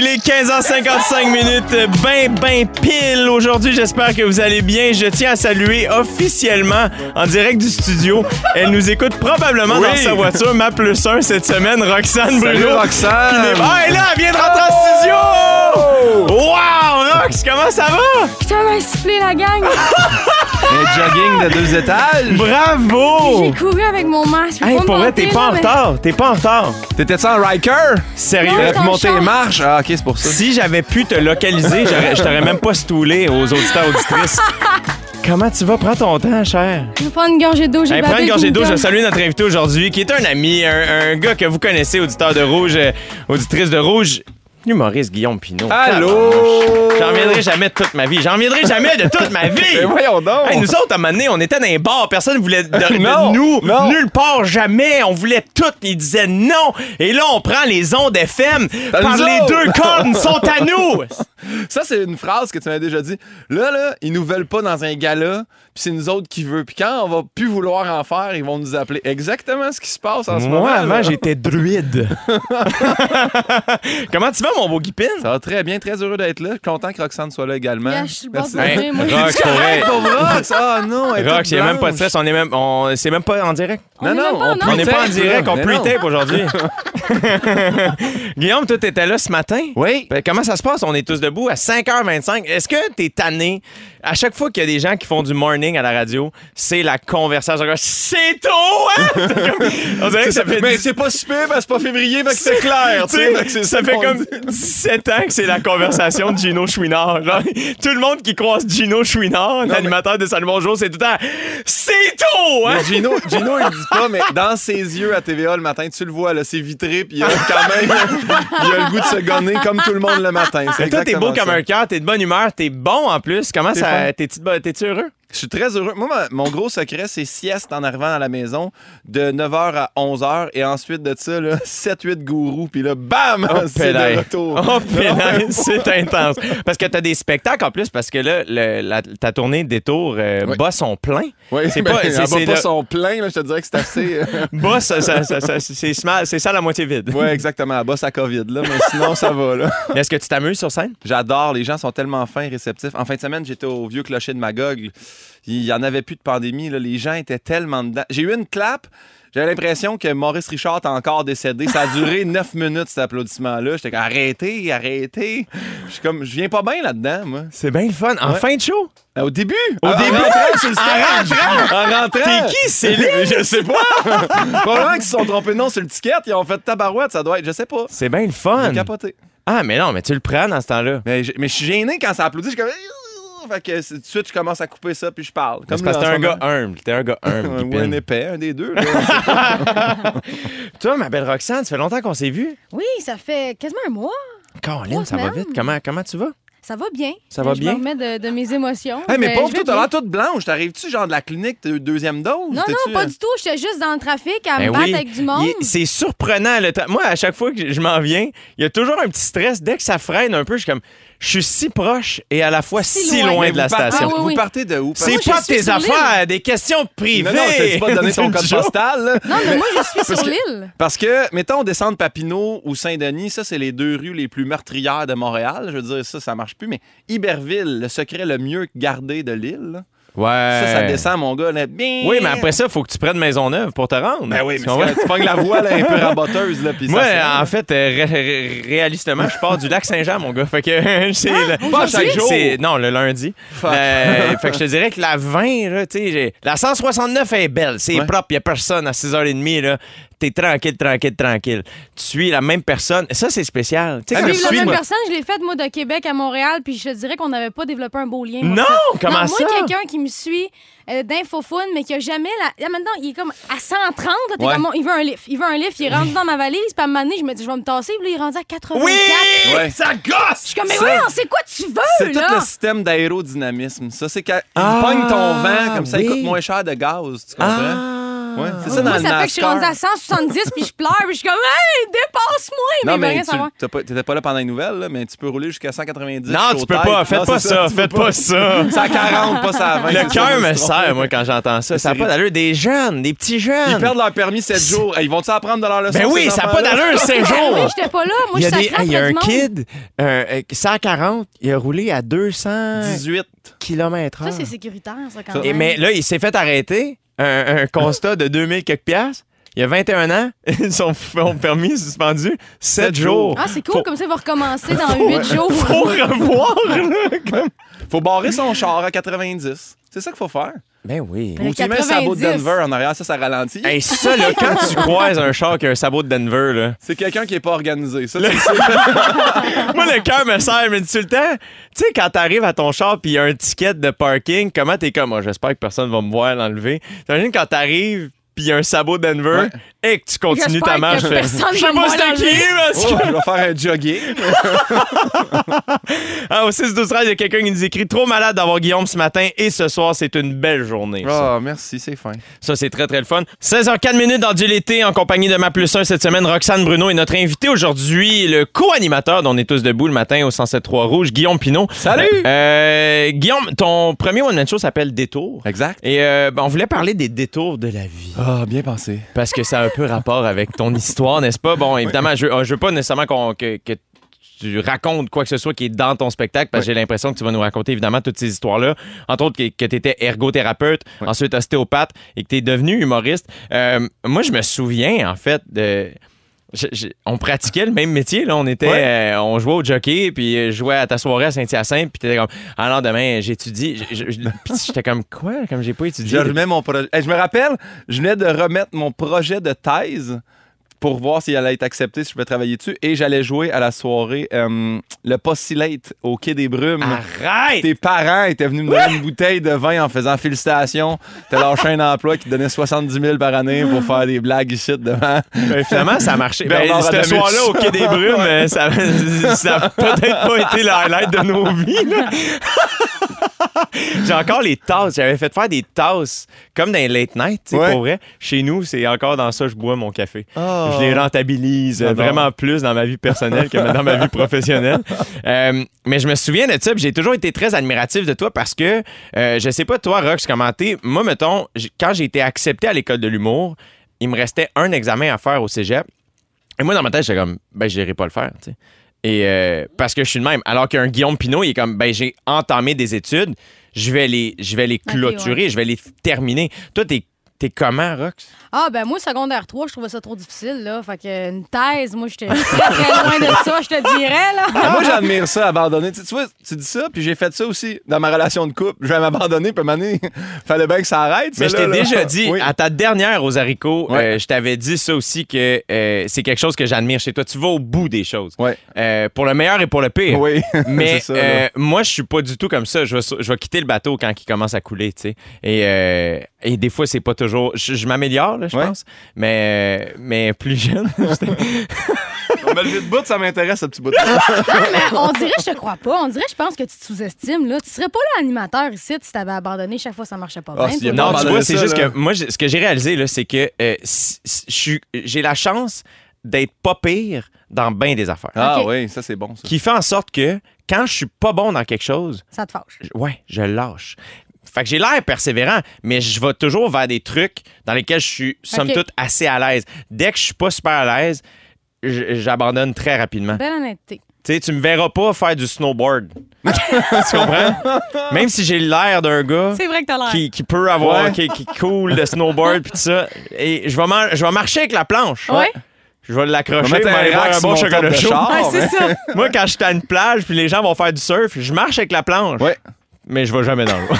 Il est 15h55 minutes, ben pile aujourd'hui. J'espère que vous allez bien. Je tiens à saluer officiellement, en direct du studio, elle nous écoute probablement dans sa voiture, ma plus 1 cette semaine, Roxane Bruneau. Salut Roxane! Et là, elle vient de rentrer en studio! Wow, Rox, comment ça va? Putain, m'a insufflé la gang! Le jogging de 2 étages. Bravo! J'ai couru avec mon masque. Hey, pour vrai, t'es pas en retard. T'étais-tu en Riker? Sérieux? T'aurais pu monter les marches? Ah, OK, c'est pour ça. Si j'avais pu te localiser, je t'aurais même pas stoulé aux auditeurs auditrices. Comment tu vas? Prends ton temps, cher. Je vais prendre une gorgée d'eau. Prends une gorgée d'eau. Je salue notre invité aujourd'hui, qui est un ami, un gars que vous connaissez, auditeur de Rouge, auditrice de Rouge. Humoriste Guillaume Pinault. Allô! J'en reviendrai jamais de toute ma vie. Mais voyons donc! Hey, nous autres, à un moment donné, on était dans un bar. Personne ne voulait de nous. Non. Nulle part, jamais. On voulait tout. Ils disaient non. Et là, on prend les ondes FM. Par les deux cornes sont à nous. Ça, c'est une phrase que tu m'as déjà dit. Là, ils nous veulent pas dans un gala. Puis c'est nous autres qui veut. Puis quand on va plus vouloir en faire, ils vont nous appeler. Exactement ce qui se passe en ce moment. Moi, avant, j'étais druide. Comment tu vas, mon beau Guipin? Ça va très bien, très heureux d'être là. Content que Roxane soit là également. Yeah, je suis bon pour vrai, moi. Rox, Rox, ah non, elle est toute blanche. Rox, il n'y a même pas de stress. C'est même pas en direct. Non, on n'est pas en direct. On pre-tape aujourd'hui. Guillaume, toi, t'étais là ce matin. Oui. Ben, comment ça se passe? On est tous debout à 5h25. Est-ce que t'es tanné? À chaque fois qu'il y a des gens qui font du morning à la radio, c'est la conversation. C'est tôt, hein? On dirait que ça fait... Mais c'est pas super, c'est pas février, mais c'est clair. Ça fait comme 17 ans que c'est la conversation de Gino Chouinard. Genre, tout le monde qui croise Gino Chouinard, l'animateur de Salut Bonjour, c'est tout le temps c'est tôt, hein? Gino, il dit pas, mais dans ses yeux à TVA le matin, tu le vois, là, c'est vitré, puis il a quand même il a le goût de se gonner comme tout le monde le matin. C'est toi, t'es beau comme un cœur, t'es de bonne humeur, t'es bon en plus. Comment ça. T'es-tu heureux? Je suis très heureux. Moi, mon gros secret, c'est sieste en arrivant à la maison de 9h à 11h et ensuite de ça, 7-8 gourous. Puis là, bam! Oh, c'est de retour. Oh, pédale! C'est intense. Parce que t'as des spectacles en plus, parce que là, ta tournée Détour bat son plein. Oui, c'est pas, pas son plein. Là, je te dirais que c'est assez... Bas, c'est ça la moitié vide. Oui, exactement. Bas, ça COVID. Là, mais sinon, ça va. Là. Mais est-ce que tu t'amuses sur scène? J'adore. Les gens sont tellement fins et réceptifs. En fin de semaine, j'étais au Vieux Clocher de Magog. Il n'y en avait plus de pandémie. Là. Les gens étaient tellement dedans. J'ai eu une clap. J'avais l'impression que Maurice Richard était encore décédé. Ça a duré 9 minutes, cet applaudissement-là. J'étais comme, arrêtez. Je viens pas bien là-dedans, moi. C'est bien le fun. En fin de show? Au début. En rentrant. T'es qui, Céline? Je sais pas. Probablement qu'ils se sont trompés de nom sur le ticket. Ils ont fait tabarouette. Ça doit être, je sais pas. C'est bien le fun. J'ai capoté. Ah, mais non, mais tu le prends dans ce temps-là. Mais je suis gêné quand ça applaudit. Je suis comme... Fait que tout de suite, je commence à couper ça, puis je parle. Comme parce que t'es un gars humble. Ou un épais, un des deux. Là, toi, ma belle Roxane, ça fait longtemps qu'on s'est vus. Oui, ça fait quasiment un mois. Caroline, ça va vite. Comment tu vas? Ça va bien. Je me remets de mes émotions. Hey, mais pauvre, toi, t'as l'air toute blanche. T'arrives-tu genre de la clinique, deuxième dose? Non, pas du tout. J'étais juste dans le trafic à me battre avec du monde. C'est surprenant. Moi, à chaque fois que je m'en viens, il y a toujours un petit stress. Dès que ça freine un peu, je suis comme... Je suis si proche et à la fois si loin de la station. Vous partez de où? C'est pas tes affaires, des questions privées. Non, je t'ai pas donné ton code postal. Là. Non, mais moi, je suis sur l'île. Parce que, mettons, on descend de Papineau ou Saint-Denis, ça, c'est les deux rues les plus meurtrières de Montréal. Je veux dire, ça marche plus. Mais Iberville, le secret le mieux gardé de l'île... Ouais. Ça descend, mon gars. Là. Oui, mais après ça, il faut que tu prennes Maisonneuve pour te rendre. Ben oui, mais tu pognes la voie là, un peu raboteuse. Là, moi, en fait, réalistement, je pars du lac Saint-Jean, mon gars. Fait que c'est chaque jour. Non, le lundi. Fait que je te dirais que la 20, là, la 169 est belle. C'est propre, il n'y a personne à 6h30. Là. T'es tranquille. Tu suis la même personne. Ça, c'est spécial. Tu sais, personne, je l'ai faite, moi, de Québec à Montréal, puis je te dirais qu'on n'avait pas développé un beau lien. Non, comment ça? Moi, quelqu'un qui me suit d'infofoune, mais qui a jamais la... Là, maintenant, il est comme à 130, là, comme, il veut un lift, il rentre dans ma valise, puis à un moment donné, je me dis, je vais me tasser, puis là, il est rendu à 84. Oui! Ouais. Ça gosse! Je suis comme, mais oui, c'est quoi tu veux, là? C'est tout le système d'aérodynamisme, ça. C'est qu'il pogne ton vent, comme ça, il coûte moins cher de gaz, tu comprends? Ouais, c'est ça dans moi, le ça NASCAR. Fait que je suis rendue à 170 puis je pleure puis je suis comme hey, dépasse-moi. Non, mais t'étais pas là pendant les nouvelles, là, mais tu peux rouler jusqu'à 190. Non, tu peux pas. Faites pas ça. Faites pas ça. C'est à 40, pas ça à 20. Le cœur me serre, moi, quand j'entends ça. Ça n'a pas d'allure. Des jeunes, des petits jeunes. Ils perdent leur permis 7 jours. Ils vont-tu apprendre de leur leçon? Ben oui, ça n'a pas d'allure 7 jours. J'étais pas là. Moi, je suis il y a un kid, 140, il a roulé à 218 km/h. Ça, c'est sécuritaire, ça, quand même. Mais là, il s'est fait arrêter. Un constat de 2000 quelques piastres. Il y a 21 ans, son permis est suspendu 7 jours. Ah, c'est cool, comme ça, il va recommencer dans 8 jours. Faut revoir, là. Faut barrer son char à 90. C'est ça qu'il faut faire. Ben oui. Ou tu mets un sabot de Denver en arrière, ça ralentit. Hey, ça, là, quand tu croises un char qui a un sabot de Denver, là. C'est quelqu'un qui n'est pas organisé. Ça, c'est ça. Moi, le cœur me serre, mais sur le temps, tu sais, quand t'arrives à ton char pis il y a un ticket de parking, comment t'es comme, oh, j'espère que personne va me voir l'enlever. T'imagines quand t'arrives pis il y a un sabot Denver et que tu continues ta marche. Je sais pas c'était qui, parce que... je vais faire un jogging. Ah, au 6-12-13, il y a quelqu'un qui nous écrit « Trop malade d'avoir Guillaume ce matin et ce soir, c'est une belle journée. » Ah, merci, c'est fin. Ça, c'est très, très le fun. 16h04 dans Gélété, en compagnie de ma plus 1 cette semaine. Roxane Bruneau est notre invitée aujourd'hui, le co-animateur dont on est tous debout le matin au 107-3 rouge, Guillaume Pinault. Salut! Guillaume, ton premier one-man show s'appelle « Détour ». Exact. Et on voulait parler des détours de la vie. Ah, bien pensé. Parce que ça a un peu rapport avec ton histoire, n'est-ce pas? Bon, évidemment, je veux pas nécessairement que tu racontes quoi que ce soit qui est dans ton spectacle, parce que j'ai l'impression que tu vas nous raconter, évidemment, toutes ces histoires-là. Entre autres, que tu étais ergothérapeute, ensuite ostéopathe, et que tu es devenu humoriste. Moi, je me souviens, en fait, de... on pratiquait le même métier, là. On était, on jouait au jockey, puis je jouais à ta soirée à Saint-Hyacinthe, puis t'étais comme, alors demain, j'étudie. Puis j'étais comme, quoi? Comme j'ai pas étudié. Je remets mon projet. Je me rappelle, je venais de remettre mon projet de thèse pour voir s'il allait être accepté, si je pouvais travailler dessus. Et j'allais jouer à la soirée le Postulate au Quai des Brumes. Arrête! Tes parents étaient venus me donner une bouteille de vin en faisant félicitations. T'as lâché un emploi qui te donnait 70 000 par année pour faire des blagues ici devant. Ben, finalement, ça a marché. Ben, ce soir-là au Quai des Brumes, ça n'a peut-être pas été le highlight de nos vies. Là. J'ai encore les tasses. J'avais fait faire des tasses comme dans les late night, tu sais, pour vrai. Chez nous, c'est encore dans ça je bois mon café. Oh. Je les rentabilise vraiment plus dans ma vie personnelle que dans ma vie professionnelle. Mais je me souviens de ça, puis j'ai toujours été très admiratif de toi parce que, je sais pas toi, Rox, comment t'es. Moi, mettons, quand j'ai été accepté à l'école de l'humour, il me restait un examen à faire au cégep. Et moi, dans ma tête, j'étais comme, ben, je n'irai pas le faire, tu sais. Et parce que je suis le même. Alors qu'un Guillaume Pinault, il est comme, ben, j'ai entamé des études, je vais les clôturer, je vais les terminer. Toi, t'es comment, Rox? Ah, ben moi, secondaire 3, je trouvais ça trop difficile, là. Fait que une thèse, moi, j'étais très loin de ça, je te dirais, là. Ah, moi, j'admire ça, abandonner. Tu vois, tu dis ça, puis j'ai fait ça aussi dans ma relation de couple. Je vais m'abandonner, puis à un moment donné, fallait bien que ça arrête. Mais je t'ai déjà dit, à ta dernière aux haricots, je t'avais dit ça aussi, que c'est quelque chose que j'admire chez toi. Tu vas au bout des choses. Ouais. Pour le meilleur et pour le pire. Oui. Mais ça, moi, je suis pas du tout comme ça. Je vais quitter le bateau quand il commence à couler, tu sais. Et des fois, c'est pas toujours... Je m'améliore, je pense, mais plus jeune. On m'a levé de bout, ça m'intéresse, ce petit bout. Mais on dirait, je te crois pas. On dirait, je pense que tu te sous-estimes. Là. Tu serais pas l'animateur ici si t'avais abandonné chaque fois, ça marchait pas bien. Non, tu vois, c'est juste que moi, ce que j'ai réalisé, là, c'est que j'ai la chance d'être pas pire dans bien des affaires. Ah oui, ça, c'est bon. Ça. Qui fait en sorte que quand je suis pas bon dans quelque chose... Ça te fâche. Ouais, je lâche. Fait que j'ai l'air persévérant, mais je vais toujours vers des trucs dans lesquels je suis, somme toute, assez à l'aise. Dès que je suis pas super à l'aise, j'abandonne très rapidement. Belle honnêteté. Tu sais, tu me verras pas faire du snowboard. Tu comprends? Même si j'ai l'air d'un gars qui peut avoir, qui coule le snowboard pis tout ça, et je vais marcher avec la planche. Ouais. Je vais l'accrocher, je vais aller voir un bon chocolat chaud. Moi, quand je suis à une plage puis les gens vont faire du surf, je marche avec la planche. Ouais. Mais je vais jamais dans l'eau.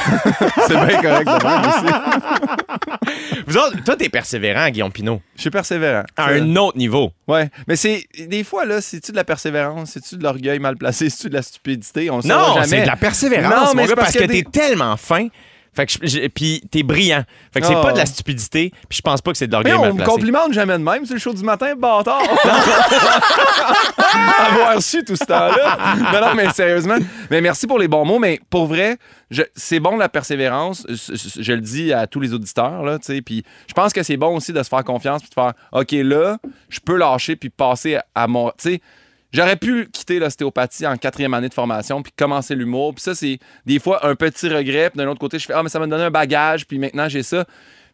C'est bien correct de même aussi. Vous autres, toi, t'es persévérant, Guillaume Pinault. Je suis persévérant. À un autre niveau. Ouais. Mais c'est. Des fois, là, c'est-tu de la persévérance? C'est-tu de l'orgueil mal placé? C'est-tu de la stupidité? On sait jamais. Non, c'est de la persévérance. Non, mais parce que t'es tellement fin. Fait que puis t'es brillant. Fait que c'est pas de la stupidité, puis je pense pas que c'est de l'orgueil mal placé. On me complimente jamais de même, c'est le show du matin, bâtard. Avoir su tout ce temps-là. Non, mais sérieusement. Mais merci pour les bons mots, mais pour vrai, c'est bon la persévérance. Je le dis à tous les auditeurs, là, tu sais. Puis je pense que c'est bon aussi de se faire confiance, puis de faire, OK, là, je peux lâcher, puis passer à mon... Tu sais, j'aurais pu quitter l'ostéopathie en 4e année de formation puis commencer l'humour. Puis ça, c'est des fois un petit regret. Puis d'un autre côté, je fais « Ah, mais ça m'a donné un bagage, puis maintenant j'ai ça. »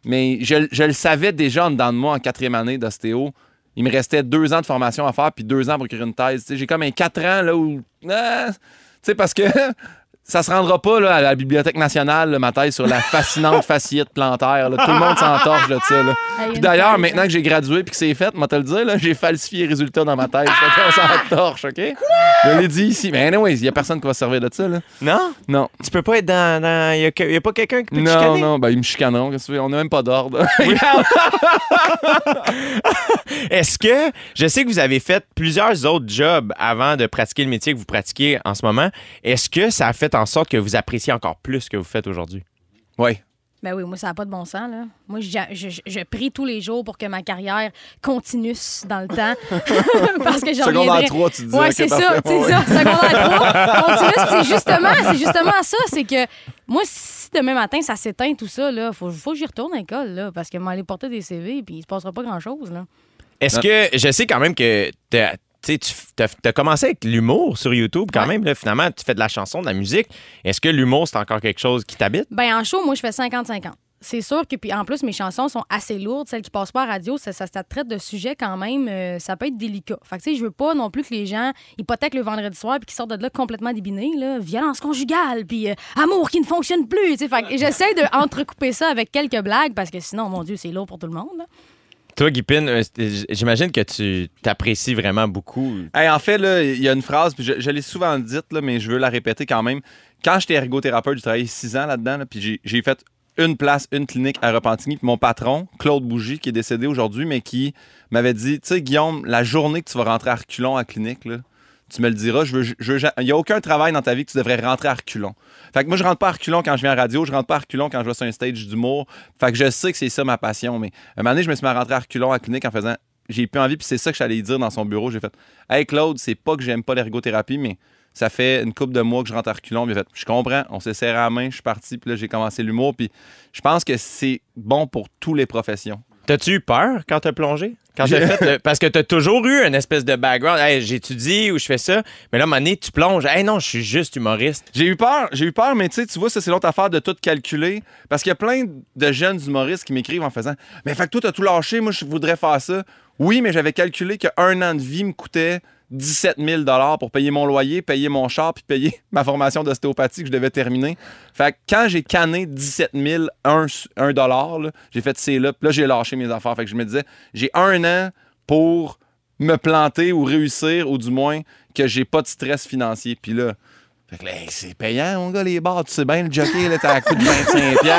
Mais je le savais déjà en dedans de moi en 4e année d'ostéo. Il me restait 2 ans de formation à faire puis 2 ans pour écrire une thèse. T'sais, j'ai comme un 4 ans là où... tu sais, parce que... Ça se rendra pas là, à la Bibliothèque nationale, là, ma thèse sur la fascinante fasciite plantaire. Là. Tout le monde s'entorche de ça. Là. Puis d'ailleurs, maintenant que j'ai gradué et que c'est fait, moi te le dire, là, j'ai falsifié les résultats dans ma thèse. On s'entorche, OK? Je l'ai dit ici. Mais anyways, il n'y a personne qui va se servir de ça. Là. Non? Non. Tu peux pas être dans... Il n'y a pas quelqu'un qui peut te chicaner? Non, ben, ils me chicaneront. On n'a même pas d'ordre. Est-ce que... Je sais que vous avez fait plusieurs autres jobs avant de pratiquer le métier que vous pratiquez en ce moment. Est-ce que ça a fait en sorte que vous appréciez encore plus ce que vous faites aujourd'hui? Oui. Ben oui, moi, ça n'a pas de bon sens, là. Moi, je prie tous les jours pour que ma carrière continue dans le temps. Parce que j'en reviendrai. Secondaire 3, tu disais. Oui, c'est ça, c'est ça. Secondaire 3, continue. C'est justement ça, c'est que moi, si demain matin, ça s'éteint tout ça, là, faut que j'y retourne à l'école, là, parce que m'aller porter des CV, puis il se passera pas grand-chose, là. Est-ce que... Je sais quand même que... Tu as commencé avec l'humour sur YouTube quand même. Là, finalement, tu fais de la chanson, de la musique. Est-ce que l'humour, c'est encore quelque chose qui t'habite? Bien, en show, moi, je fais 50-50. C'est sûr que, puis en plus, mes chansons sont assez lourdes. Celles qui passent pas à la radio, ça traite de sujets quand même. Ça peut être délicat. Fait que, tu sais, je veux pas non plus que les gens hypothèquent le vendredi soir puis qu'ils sortent de là complètement débinés. Là. Violence conjugale, puis amour qui ne fonctionne plus. Fait que j'essaie d'entrecouper ça avec quelques blagues parce que sinon, mon Dieu, c'est lourd pour tout le monde. Là. Toi, Guipine, j'imagine que tu t'apprécies vraiment beaucoup. Hey, en fait, il y a une phrase, puis je l'ai souvent dite, là, mais je veux la répéter quand même. Quand j'étais ergothérapeute, j'ai travaillé 6 ans là-dedans, là, puis j'ai fait une place, une clinique à Repentigny. Puis mon patron, Claude Bougie, qui est décédé aujourd'hui, mais qui m'avait dit, tu sais, Guillaume, la journée que tu vas rentrer à reculons à la clinique, là, tu me le diras, il n'y a aucun travail dans ta vie que tu devrais rentrer à reculons. Fait que moi, je rentre pas à reculons quand je viens à la radio, je rentre pas à reculons quand je vais sur un stage d'humour. Fait que je sais que c'est ça ma passion, mais un moment donné, je me suis mis à rentrer à reculons à la clinique en faisant, j'ai plus envie, puis c'est ça que j'allais dire dans son bureau. J'ai fait, hey Claude, c'est pas que j'aime pas l'ergothérapie, mais ça fait une couple de mois que je rentre à reculons. Puis j'ai fait, je comprends, on s'est serré à la main, je suis parti, puis là, j'ai commencé l'humour, puis je pense que c'est bon pour toutes les professions. T'as-tu eu peur quand t'as plongé? Quand t'as fait parce que t'as toujours eu une espèce de background. Hey, j'étudie ou je fais ça. Mais là, à un moment donné, tu plonges. Hey, non, je suis juste humoriste. J'ai eu peur, mais tu vois, ça, c'est l'autre affaire de tout calculer. Parce qu'il y a plein de jeunes humoristes qui m'écrivent en faisant « Mais fait que toi, t'as tout lâché. Moi, je voudrais faire ça. » Oui, mais j'avais calculé qu'un an de vie me coûtait 17 000 $ pour payer mon loyer, payer mon char, puis payer ma formation d'ostéopathie que je devais terminer. Fait que quand j'ai canné 17 000 $1, là, j'ai fait c'est là, puis là, j'ai lâché mes affaires. Fait que je me disais, j'ai 1 an pour me planter ou réussir, ou du moins que j'ai pas de stress financier. Puis là, fait que là, c'est payant, mon gars, les bars. Tu sais bien, le jockey, là, t'as à coup de 25 $.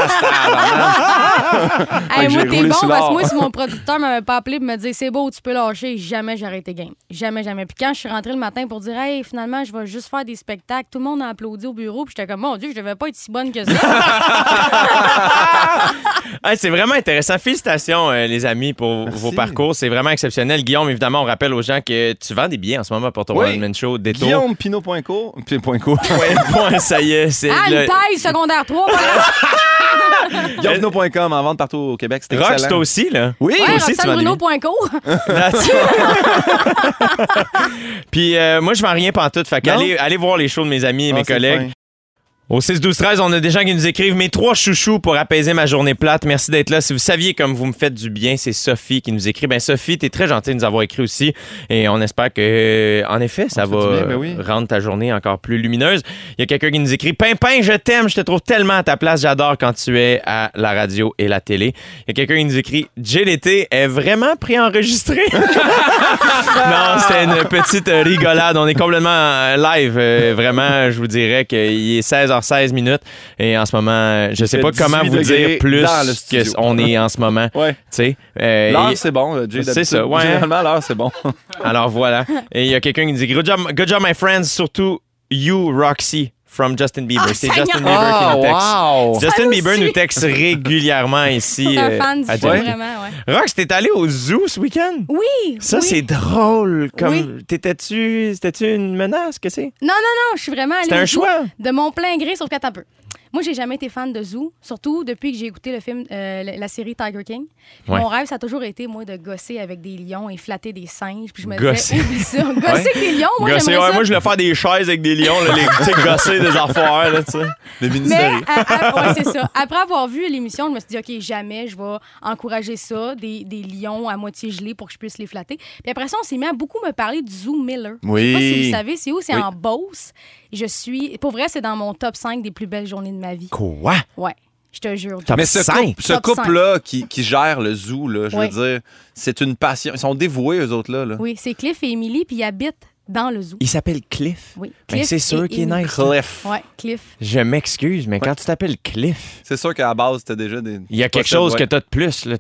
Hey, moi, t'es bon, parce que moi, si mon producteur m'avait pas appelé pour me dire « C'est beau, tu peux lâcher », jamais j'aurais été game. Jamais, jamais. Puis quand je suis rentrée le matin pour dire « Hey, finalement, je vais juste faire des spectacles », tout le monde a applaudi au bureau, puis j'étais comme « Mon Dieu, je devais pas être si bonne que ça. » Hey, c'est vraiment intéressant. Félicitations, les amis, pour vos parcours. C'est vraiment exceptionnel. Guillaume, évidemment, on rappelle aux gens que tu vends des billets en ce moment pour ton one-man show Détour. GuillaumePinault.co. Ouais, ça y est, c'est une taille secondaire 3, voilà. GuillaumePinault.com en vente partout au Québec, c'est excellent. Rox, toi aussi, là. Oui, ouais, aussi, tu vends des billets. Puis moi, je vends rien pantoute, fait allez voir les shows de mes amis et mes collègues. Au 6-12-13, on a des gens qui nous écrivent « Mes 3 chouchous pour apaiser ma journée plate. Merci d'être là. Si vous saviez comme vous me faites du bien, c'est Sophie qui nous écrit. » Ben Sophie, t'es très gentille de nous avoir écrit aussi. Et on espère que, en effet, ça va rendre ta journée encore plus lumineuse. Il y a quelqu'un qui nous écrit « Pimpin, je t'aime. Je te trouve tellement à ta place. J'adore quand tu es à la radio et la télé. » Il y a quelqu'un qui nous écrit « Gélété est vraiment préenregistrée. » Non, c'était une petite rigolade. On est complètement live. Vraiment, je vous dirais qu'il est 16h16 et en ce moment je sais pas comment vous dire plus qu'on est en ce moment. L'heure c'est bon, Jay, c'est ça, généralement l'heure c'est bon. Alors voilà, et il y a quelqu'un qui dit good job my friends, surtout you Roxy from Justin Bieber. C'est Justin Bieber qui nous texte. Wow. Justin Bieber nous texte régulièrement ici. Un fan du film, vraiment, ouais. Rox, t'es allé au zoo ce week-end? Oui. Ça, c'est drôle. Comme, C'était-tu une menace? Que c'est? Non, je suis vraiment allée. C'était un choix. De mon plein gré, sauf qu'à ta peu. Moi, j'ai jamais été fan de zoo, surtout depuis que j'ai écouté le film, la série Tiger King. Ouais. Mon rêve, ça a toujours été, moi, de gosser avec des lions et flatter des singes. Puis je me disais, gosser avec des lions, moi, j'aimerais ça. Moi, je voulais faire des chaises avec des lions, là, gosser des affaires, là, tu sais, des mini-séries. Ouais, c'est ça. Après avoir vu l'émission, je me suis dit, OK, jamais je vais encourager ça, des lions à moitié gelés pour que je puisse les flatter. Puis après ça, on s'est mis à beaucoup me parler du Zoo Miller. Oui. Je sais pas si vous savez, c'est où? C'est en Beauce. Pour vrai, c'est dans mon top 5 des plus belles journées de ma vie. Quoi? Ouais, je te jure. Mais ce couple-là qui gère le zoo, là, je veux dire, c'est une passion. Ils sont dévoués, eux autres-là. Là. Oui, c'est Cliff et Émilie, puis ils habitent dans le zoo. Il s'appelle Cliff? Oui. Cliff, c'est sûr qu'il est nice. Cliff. Oui, Cliff. Je m'excuse, mais quand tu t'appelles Cliff... C'est sûr qu'à la base, t'as déjà des... Il y a quelque chose que t'as de plus. Là,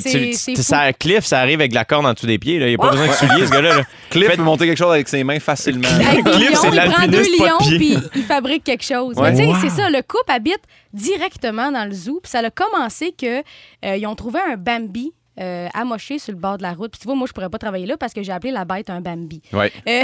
c'est Cliff, ça arrive avec de la corne en dessous des pieds. Là. Il n'y a pas besoin de souliers, ce gars-là. Là. Cliff peut monter quelque chose avec ses mains facilement. Cliff, c'est l'alpiniste, pas de pied. Il fabrique quelque chose. Ouais. Mais tu sais, c'est ça, le couple habite directement dans le zoo. Puis ça a commencé qu'ils ont trouvé un Bambi amoché sur le bord de la route. Puis tu vois, moi, je pourrais pas travailler là parce que j'ai appelé la bête un Bambi. Ouais. Mais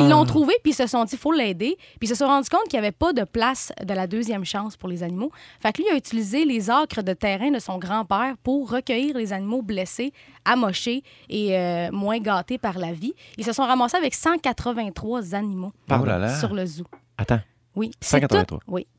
ils l'ont trouvé, puis ils se sont dit, faut l'aider. Puis ils se sont rendus compte qu'il n'y avait pas de place de la deuxième chance pour les animaux. Fait que lui, il a utilisé les acres de terrain de son grand-père pour recueillir les animaux blessés, amochés et moins gâtés par la vie. Ils se sont ramassés avec 183 animaux sur le zoo. Attends. Oui,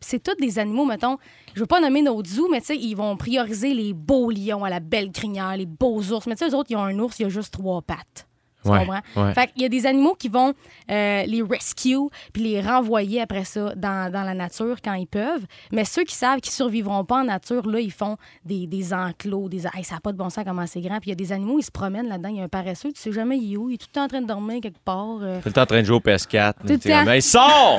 c'est tous des animaux, mettons, je veux pas nommer nos zoos, mais tu sais, ils vont prioriser les beaux lions à la belle crinière, les beaux ours. Mais tu sais, eux autres, ils ont un ours, il a juste 3 pattes. Tu comprends? Ouais. Fait qu'il y a des animaux qui vont les rescue puis les renvoyer après ça dans la nature quand ils peuvent. Mais ceux qui savent qu'ils survivront pas en nature, là, ils font des enclos, des... Hey, ça n'a pas de bon sens comment c'est grand. Puis il y a des animaux, ils se promènent là-dedans. Il y a un paresseux, tu sais jamais il est où. Il est tout le temps en train de dormir quelque part. Tout le temps en train de jouer au PS4. Tout le temps. Mais il sort!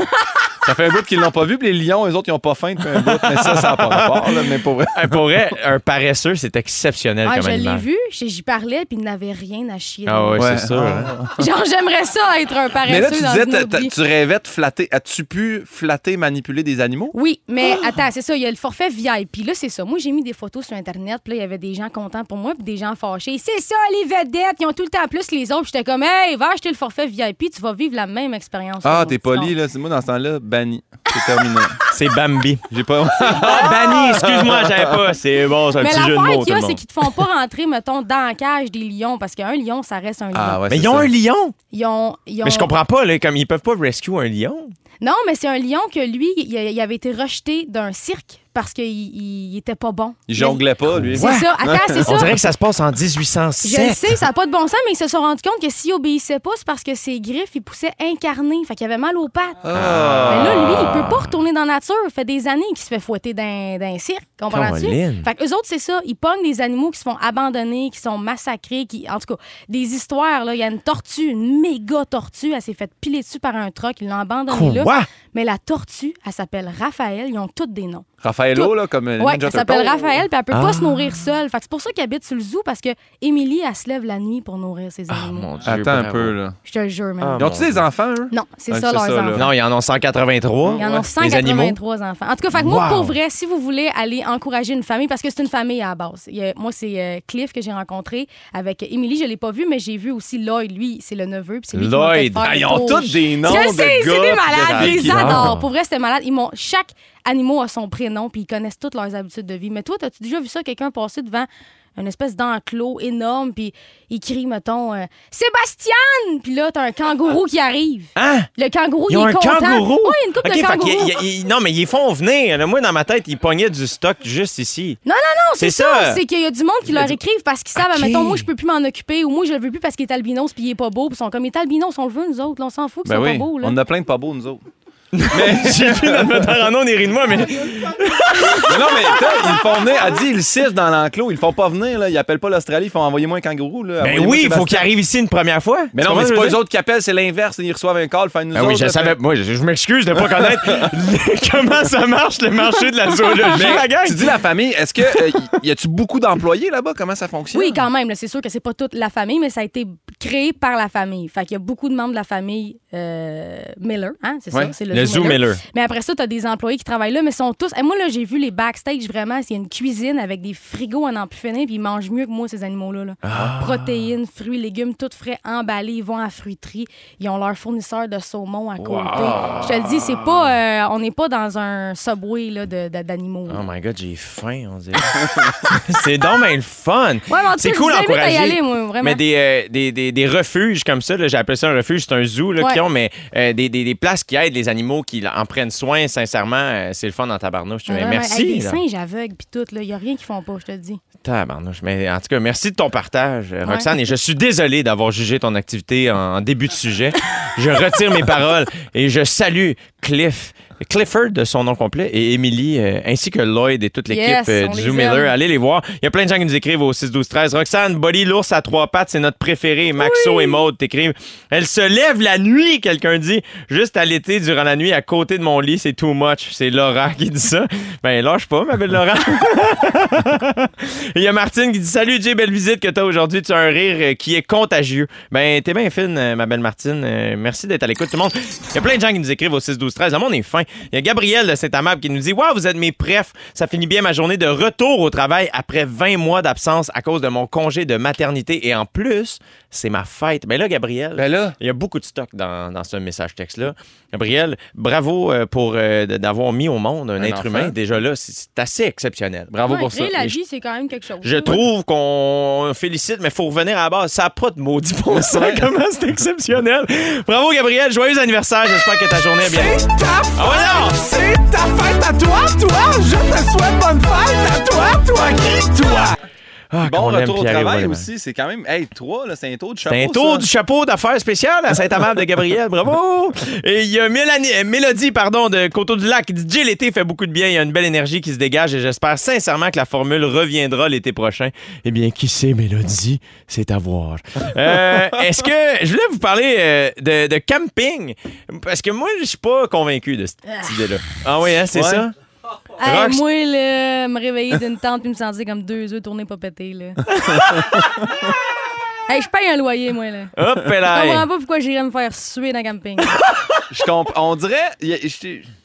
Ça fait un bout qu'ils l'ont pas vu, puis les lions, eux autres, ils n'ont pas faim depuis un bout. Mais ça n'a pas rapport, là, mais pour vrai. Pour vrai, un paresseux, c'est exceptionnel comme animal. Je l'ai vu, j'y parlais, puis il n'avait rien à chier. Ah oui, c'est sûr. Genre, j'aimerais ça être un paresseux. Mais là, tu disais, tu rêvais de flatter. As-tu pu flatter, manipuler des animaux? Oui, mais attends, c'est ça, il y a le forfait VIP. Là, c'est ça. Moi, j'ai mis des photos sur Internet, puis là, il y avait des gens contents pour moi, puis des gens fâchés. C'est ça, les vedettes, ils ont tout le temps plus que les autres. J'étais comme, hey, va acheter le forfait VIP, tu vas vivre la même expérience. Ah, t'es poli, là. Moi, dans ce temps-là, banni. C'est terminé. C'est Bambi. J'ai pas... Banni, excuse-moi, j'avais pas. C'est bon, c'est un petit jeu de mots. Mais l'affaire qu'il y a, c'est qu'ils te font pas rentrer, mettons, dans la cage des lions, parce qu'un lion, ça reste un lion. Ah, ouais, mais ils ont un lion? Ils ont... Mais je comprends pas, là, comme ils peuvent pas rescue un lion. Non, mais c'est un lion que lui, il avait été rejeté d'un cirque parce qu'il était pas bon. Il jonglait pas, lui. C'est ça. Attends, c'est ça. On dirait que ça se passe en 1807. Je sais, ça n'a pas de bon sens, mais ils se sont rendus compte que s'il obéissait pas, c'est parce que ses griffes, ils poussaient incarnées. Fait qu'il avait mal aux pattes. Mais là, lui, il peut pas retourner dans la nature. Il fait des années qu'il se fait fouetter d'un cirque. Comprends-tu? Fait qu'eux autres, c'est ça. Ils pognent des animaux qui se font abandonner, qui sont massacrés, qui... En tout cas, des histoires, là. Il y a une tortue, une méga tortue. Elle s'est faite piler dessus par un truck. Ils l'ont abandonnée là. Mais la tortue, elle s'appelle Raphaël. Ils ont tous des noms. Raphaëlo, là, comme... Oui, elle s'appelle Raphaël, puis elle peut pas se nourrir seule. Fait que c'est pour ça qu'elle habite sur le zoo, parce que Émilie, elle se lève la nuit pour nourrir ses animaux. Mon Dieu, attends un peu, là. Je te le jure, même. Ils ont-tu des enfants, eux? Non, c'est ça, leurs enfants. Non, ils en ont 183. Ils en ont 183 enfants. En tout cas, fait que moi, pour vrai, si vous voulez aller encourager une famille, parce que c'est une famille à la base. Moi, c'est Cliff que j'ai rencontré avec Émilie. Je l'ai pas vu, mais j'ai vu aussi Lloyd. Lui, c'est le neveu, puis c'est lui qui m'a fait faire. Lloyd! Ils ont tous des noms de gars. Je sais, c'est des malades. Ils les adorent. Pour vrai, c'était malade. Chaque animaux à son prénom, puis ils connaissent toutes leurs habitudes de vie. Mais toi, t'as-tu déjà vu ça, quelqu'un passer devant une espèce d'enclos énorme, puis il crie, mettons, Sébastien! Puis là, t'as un kangourou qui arrive. Hein? Le kangourou, il est content. Il y a un kangourou? Oui, une couple de kangourous. Non, mais ils font venir. Moi, dans ma tête, ils pognaient du stock juste ici. Non, c'est ça. C'est qu'il y a du monde qui leur écrivent parce qu'ils savent, mettons, moi, je peux plus m'en occuper, ou moi, je le veux plus parce qu'il est albinos, puis il est pas beau. Puis ils sont comme, il est albinos, on le veut, nous autres. Là, on s'en fout qu'ils sont pas beaux. Là. On a plein de pas beaux, nous autres. Mais j'ai vu notre metteur en on est ri de moi, mais. Mais non, mais ils le font venir. Elle dit, ils sifflent dans l'enclos. Ils le font pas venir, là. Ils appellent pas l'Australie. Ils font envoyer moins un kangourou, là. Mais oui, il faut qu'ils arrivent ici une première fois. Mais non, mais c'est pas eux autres qui appellent, c'est l'inverse. Ils reçoivent un call, font nous autres. Oui, je savais. Moi, je m'excuse de pas connaître comment ça marche, le marché de la zoologie. Tu dis la famille, est-ce que y a-tu beaucoup d'employés là-bas? Comment ça fonctionne? Oui, quand même. C'est sûr que c'est pas toute la famille, mais ça a été créé par la famille. Fait qu'il y a beaucoup de membres de la famille Miller, hein, c'est ça, c'est le Zoo Miller. Mais après ça, t'as des employés qui travaillent là, mais sont tous... Moi, là, j'ai vu les backstage, vraiment, c'est une cuisine avec des frigos à n'en plus finir, puis ils mangent mieux que moi, ces animaux-là. Protéines, fruits, légumes, tout frais, emballés, ils vont à la fruiterie, ils ont leur fournisseur de saumon à côté. Je te le dis, c'est pas... on n'est pas dans un Subway là, d'animaux. Là. Oh my God, j'ai faim, on dirait. C'est donc bien le fun! Ouais, c'est cool d'encourager. Mais des refuges comme ça, là, j'ai appelé ça un refuge, c'est un zoo, là, qui ont... Mais des places qui aident les animaux, qui en prennent soin, sincèrement, c'est le fun dans tabarnouche. Merci. Avec des singes aveugles puis tout, il n'y a rien qu'ils font pas, je te dis. Tabarnouche. Mais en tout cas, merci de ton partage, Roxane. Et je suis désolé d'avoir jugé ton activité en début de sujet. Je retire mes paroles et je salue Clifford de son nom complet et Émilie, ainsi que Lloyd et toute l'équipe du Zoo Miller. Allez les voir. Il y a plein de gens qui nous écrivent au 6-12-13. Roxane, Bolly, l'ours à trois pattes, c'est notre préféré. Maxo et Maude t'écrivent. Elle se lève la nuit, quelqu'un dit. Juste à l'été, durant la nuit, à côté de mon lit, c'est too much. C'est Laura qui dit ça. Ben, lâche pas, ma belle Laura. Il y a Martine qui dit, salut Jay, belle visite que t'as aujourd'hui. Tu as un rire qui est contagieux. Ben, t'es bien fine, ma belle Martine. Merci d'être à l'écoute, tout le monde. Il y a plein de gens qui nous écrivent au 6-12-13. Le monde est fin. Il y a Gabriel de Saint-Amable qui nous dit « Wow, vous êtes mes prefs. Ça finit bien ma journée de retour au travail après 20 mois d'absence à cause de mon congé de maternité. Et en plus, c'est ma fête. » Mais là, Gabriel, il y a beaucoup de stock dans ce message texte-là. Gabriel, bravo pour d'avoir mis au monde un être humain. Déjà là, c'est assez exceptionnel. Bravo pour ça. La vie, c'est quand même quelque chose. Je trouve qu'on félicite, mais il faut revenir à la base. Ça n'a pas de maudit bon sens. Comment c'est exceptionnel. Bravo, Gabriel. Joyeux anniversaire. J'espère que ta journée est bien. C'est ta fête à toi, je te souhaite bonne fête à toi qui, toi. Ah, bon retour au travail aussi, c'est quand même... Hey, toi, là, c'est un tour du chapeau. C'est un tour du chapeau d'affaires spéciales à Saint-Amable de Gabriel, bravo! Et il y a Mélodie de Coteau-du-Lac qui dit « Gélété fait beaucoup de bien, il y a une belle énergie qui se dégage et j'espère sincèrement que la formule reviendra l'été prochain. » Eh bien, qui sait, Mélodie, c'est à voir. Est-ce que... Je voulais vous parler de camping, parce que moi, je suis pas convaincu de cette idée-là. Ah oui, hein, c'est ça? Hey, moi, là, me réveiller d'une tente puis me sentir comme deux œufs tournés pas pétés, là. Hey, je paye un loyer, moi, là. Hop, je comprends pas pourquoi j'irais me faire suer dans le camping. Je comprends. On dirait,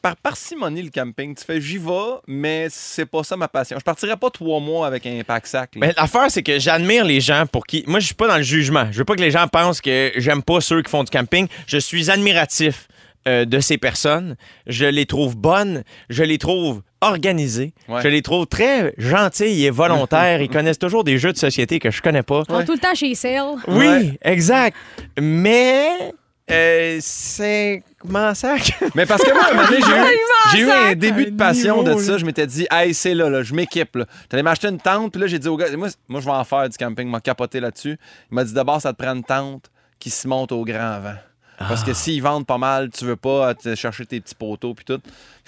par parcimonie, le camping, tu fais j'y vais, mais c'est pas ça ma passion. Je partirais pas 3 mois avec un pack-sac. Mais l'affaire, c'est que j'admire les gens pour qui... Moi, je suis pas dans le jugement. Je veux pas que les gens pensent que j'aime pas ceux qui font du camping. Je suis admiratif de ces personnes. Je les trouve bonnes, je les trouve organisées, je les trouve très gentilles et volontaires. Ils connaissent toujours des jeux de société que je connais pas. Ils sont tout le temps chez Sel. Oui, exact. Mais c'est... Comment ça? Mais parce que moi, à un moment donné, j'ai eu un début de passion de ça. Je m'étais dit, hey, c'est là, je m'équipe. T'allais m'acheter une tente, puis là, j'ai dit au gars, moi je vais en faire du camping, il m'a capoté là-dessus. Il m'a dit, d'abord, ça te prend une tente qui se monte au grand vent. Parce que s'ils vendent pas mal, tu veux pas te chercher tes petits poteaux puis tout.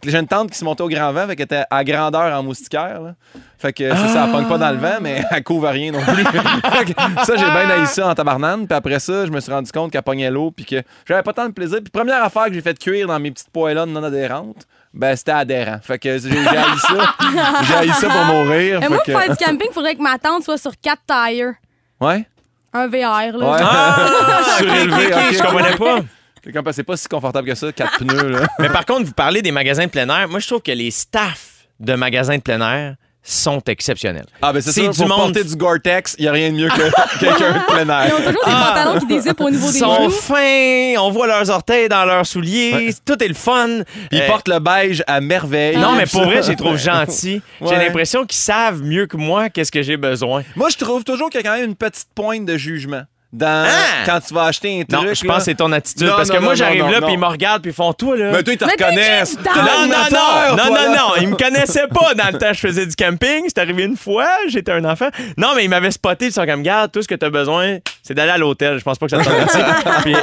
J'ai une tente qui se montait au grand vent, fait qu'elle était à grandeur en moustiquaire. Là. Fait que ça ne pogne pas dans le vent, mais elle couvre rien non plus. Ça, j'ai bien haï ça en tabarnane. Puis après ça, je me suis rendu compte qu'elle pognait l'eau puis que j'avais pas tant de plaisir. Puis première affaire que j'ai fait cuire dans mes petites poêlonnes non adhérentes, ben c'était adhérent. Fait que j'ai haï ça. J'ai haï ça pour mourir. Mais moi, pour faire du camping, il faudrait que ma tente soit sur 4 tires. Ouais. Un VR, là. Ouais. Surélevé, okay. Je comprenais pas. C'est pas si confortable que ça, 4 pneus, là. Mais par contre, vous parlez des magasins de plein air. Moi, je trouve que les staffs de magasins de plein air sont exceptionnels. Ah, ben c'est sûr, pour porter du Gore-Tex, il n'y a rien de mieux que quelqu'un de plein air. Ils ont toujours des pantalons qui dézippent au niveau des genoux. Ils sont fins, on voit leurs orteils dans leurs souliers, tout est le fun. Ils portent le beige à merveille. Non, mais pour vrai, je les trouve gentils. J'ai l'impression qu'ils savent mieux que moi qu'est-ce que j'ai besoin. Moi, je trouve toujours qu'il y a quand même une petite pointe de jugement. Quand tu vas acheter un truc. Non, je pense que c'est ton attitude. Parce que moi, j'arrive là, puis ils me regardent, puis ils font toi, là. Mais toi, ils te reconnaissent. Non. Ils me connaissaient pas dans le temps que je faisais du camping. C'est arrivé une fois, j'étais un enfant. Non, mais ils m'avaient spoté, ils sont comme, garde, tout ce que t'as besoin, c'est d'aller à l'hôtel. Je pense pas que ça t'en puis...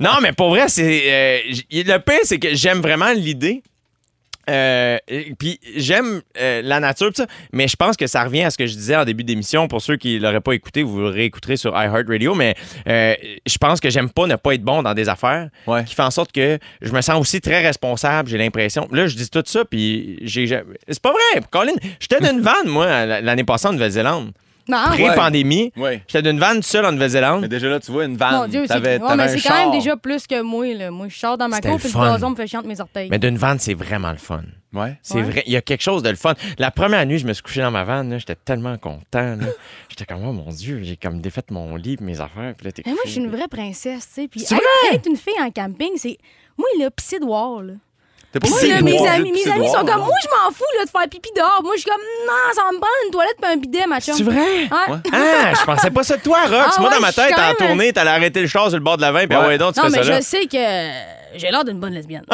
Non, mais pour vrai, c'est. Le pire, c'est que j'aime vraiment l'idée. Puis j'aime la nature pis ça, mais je pense que ça revient à ce que je disais en début d'émission. Pour ceux qui l'auraient pas écouté, vous le réécouterez sur iHeartRadio, mais je pense que j'aime pas ne pas être bon dans des affaires qui fait en sorte que je me sens aussi très responsable, j'ai l'impression. Là, je dis tout ça, puis c'est pas vrai. Colin, j'étais dans une vanne, moi, l'année passée en Nouvelle-Zélande. pré-pandémie, j'étais d'une vanne seule en Nouvelle-Zélande. Mais déjà là, tu vois, une vanne. Mon Dieu, mais c'est quand même déjà plus que moi, là. Moi, je sors dans ma cour, puis le poison me fait chier entre mes orteils. Mais d'une vanne, c'est vraiment le fun. Ouais. C'est vrai, il y a quelque chose de le fun. La première nuit, je me suis couché dans ma vanne, là, j'étais tellement content. Là. J'étais comme, oh mon Dieu, j'ai comme défait mon lit, mes affaires. Puis là, t'es couché, moi, je suis une vraie princesse, tu sais. Puis être une fille en camping, c'est. Moi, il a pissé dehors, là. Moi, là, mes amis sont comme, moi, je m'en fous là, de faire pipi dehors. Moi, je suis comme, non, ça me prend une toilette pis un bidet, ma chum. C'est vrai? Ouais. Ah, je pensais pas ça de toi, Rox. Moi, dans ma tête, t'as tourné, t'allais arrêter le char sur le bord de la vin, puis ouais, donc, tu fais ça. Non, mais je sais que j'ai l'air d'une bonne lesbienne.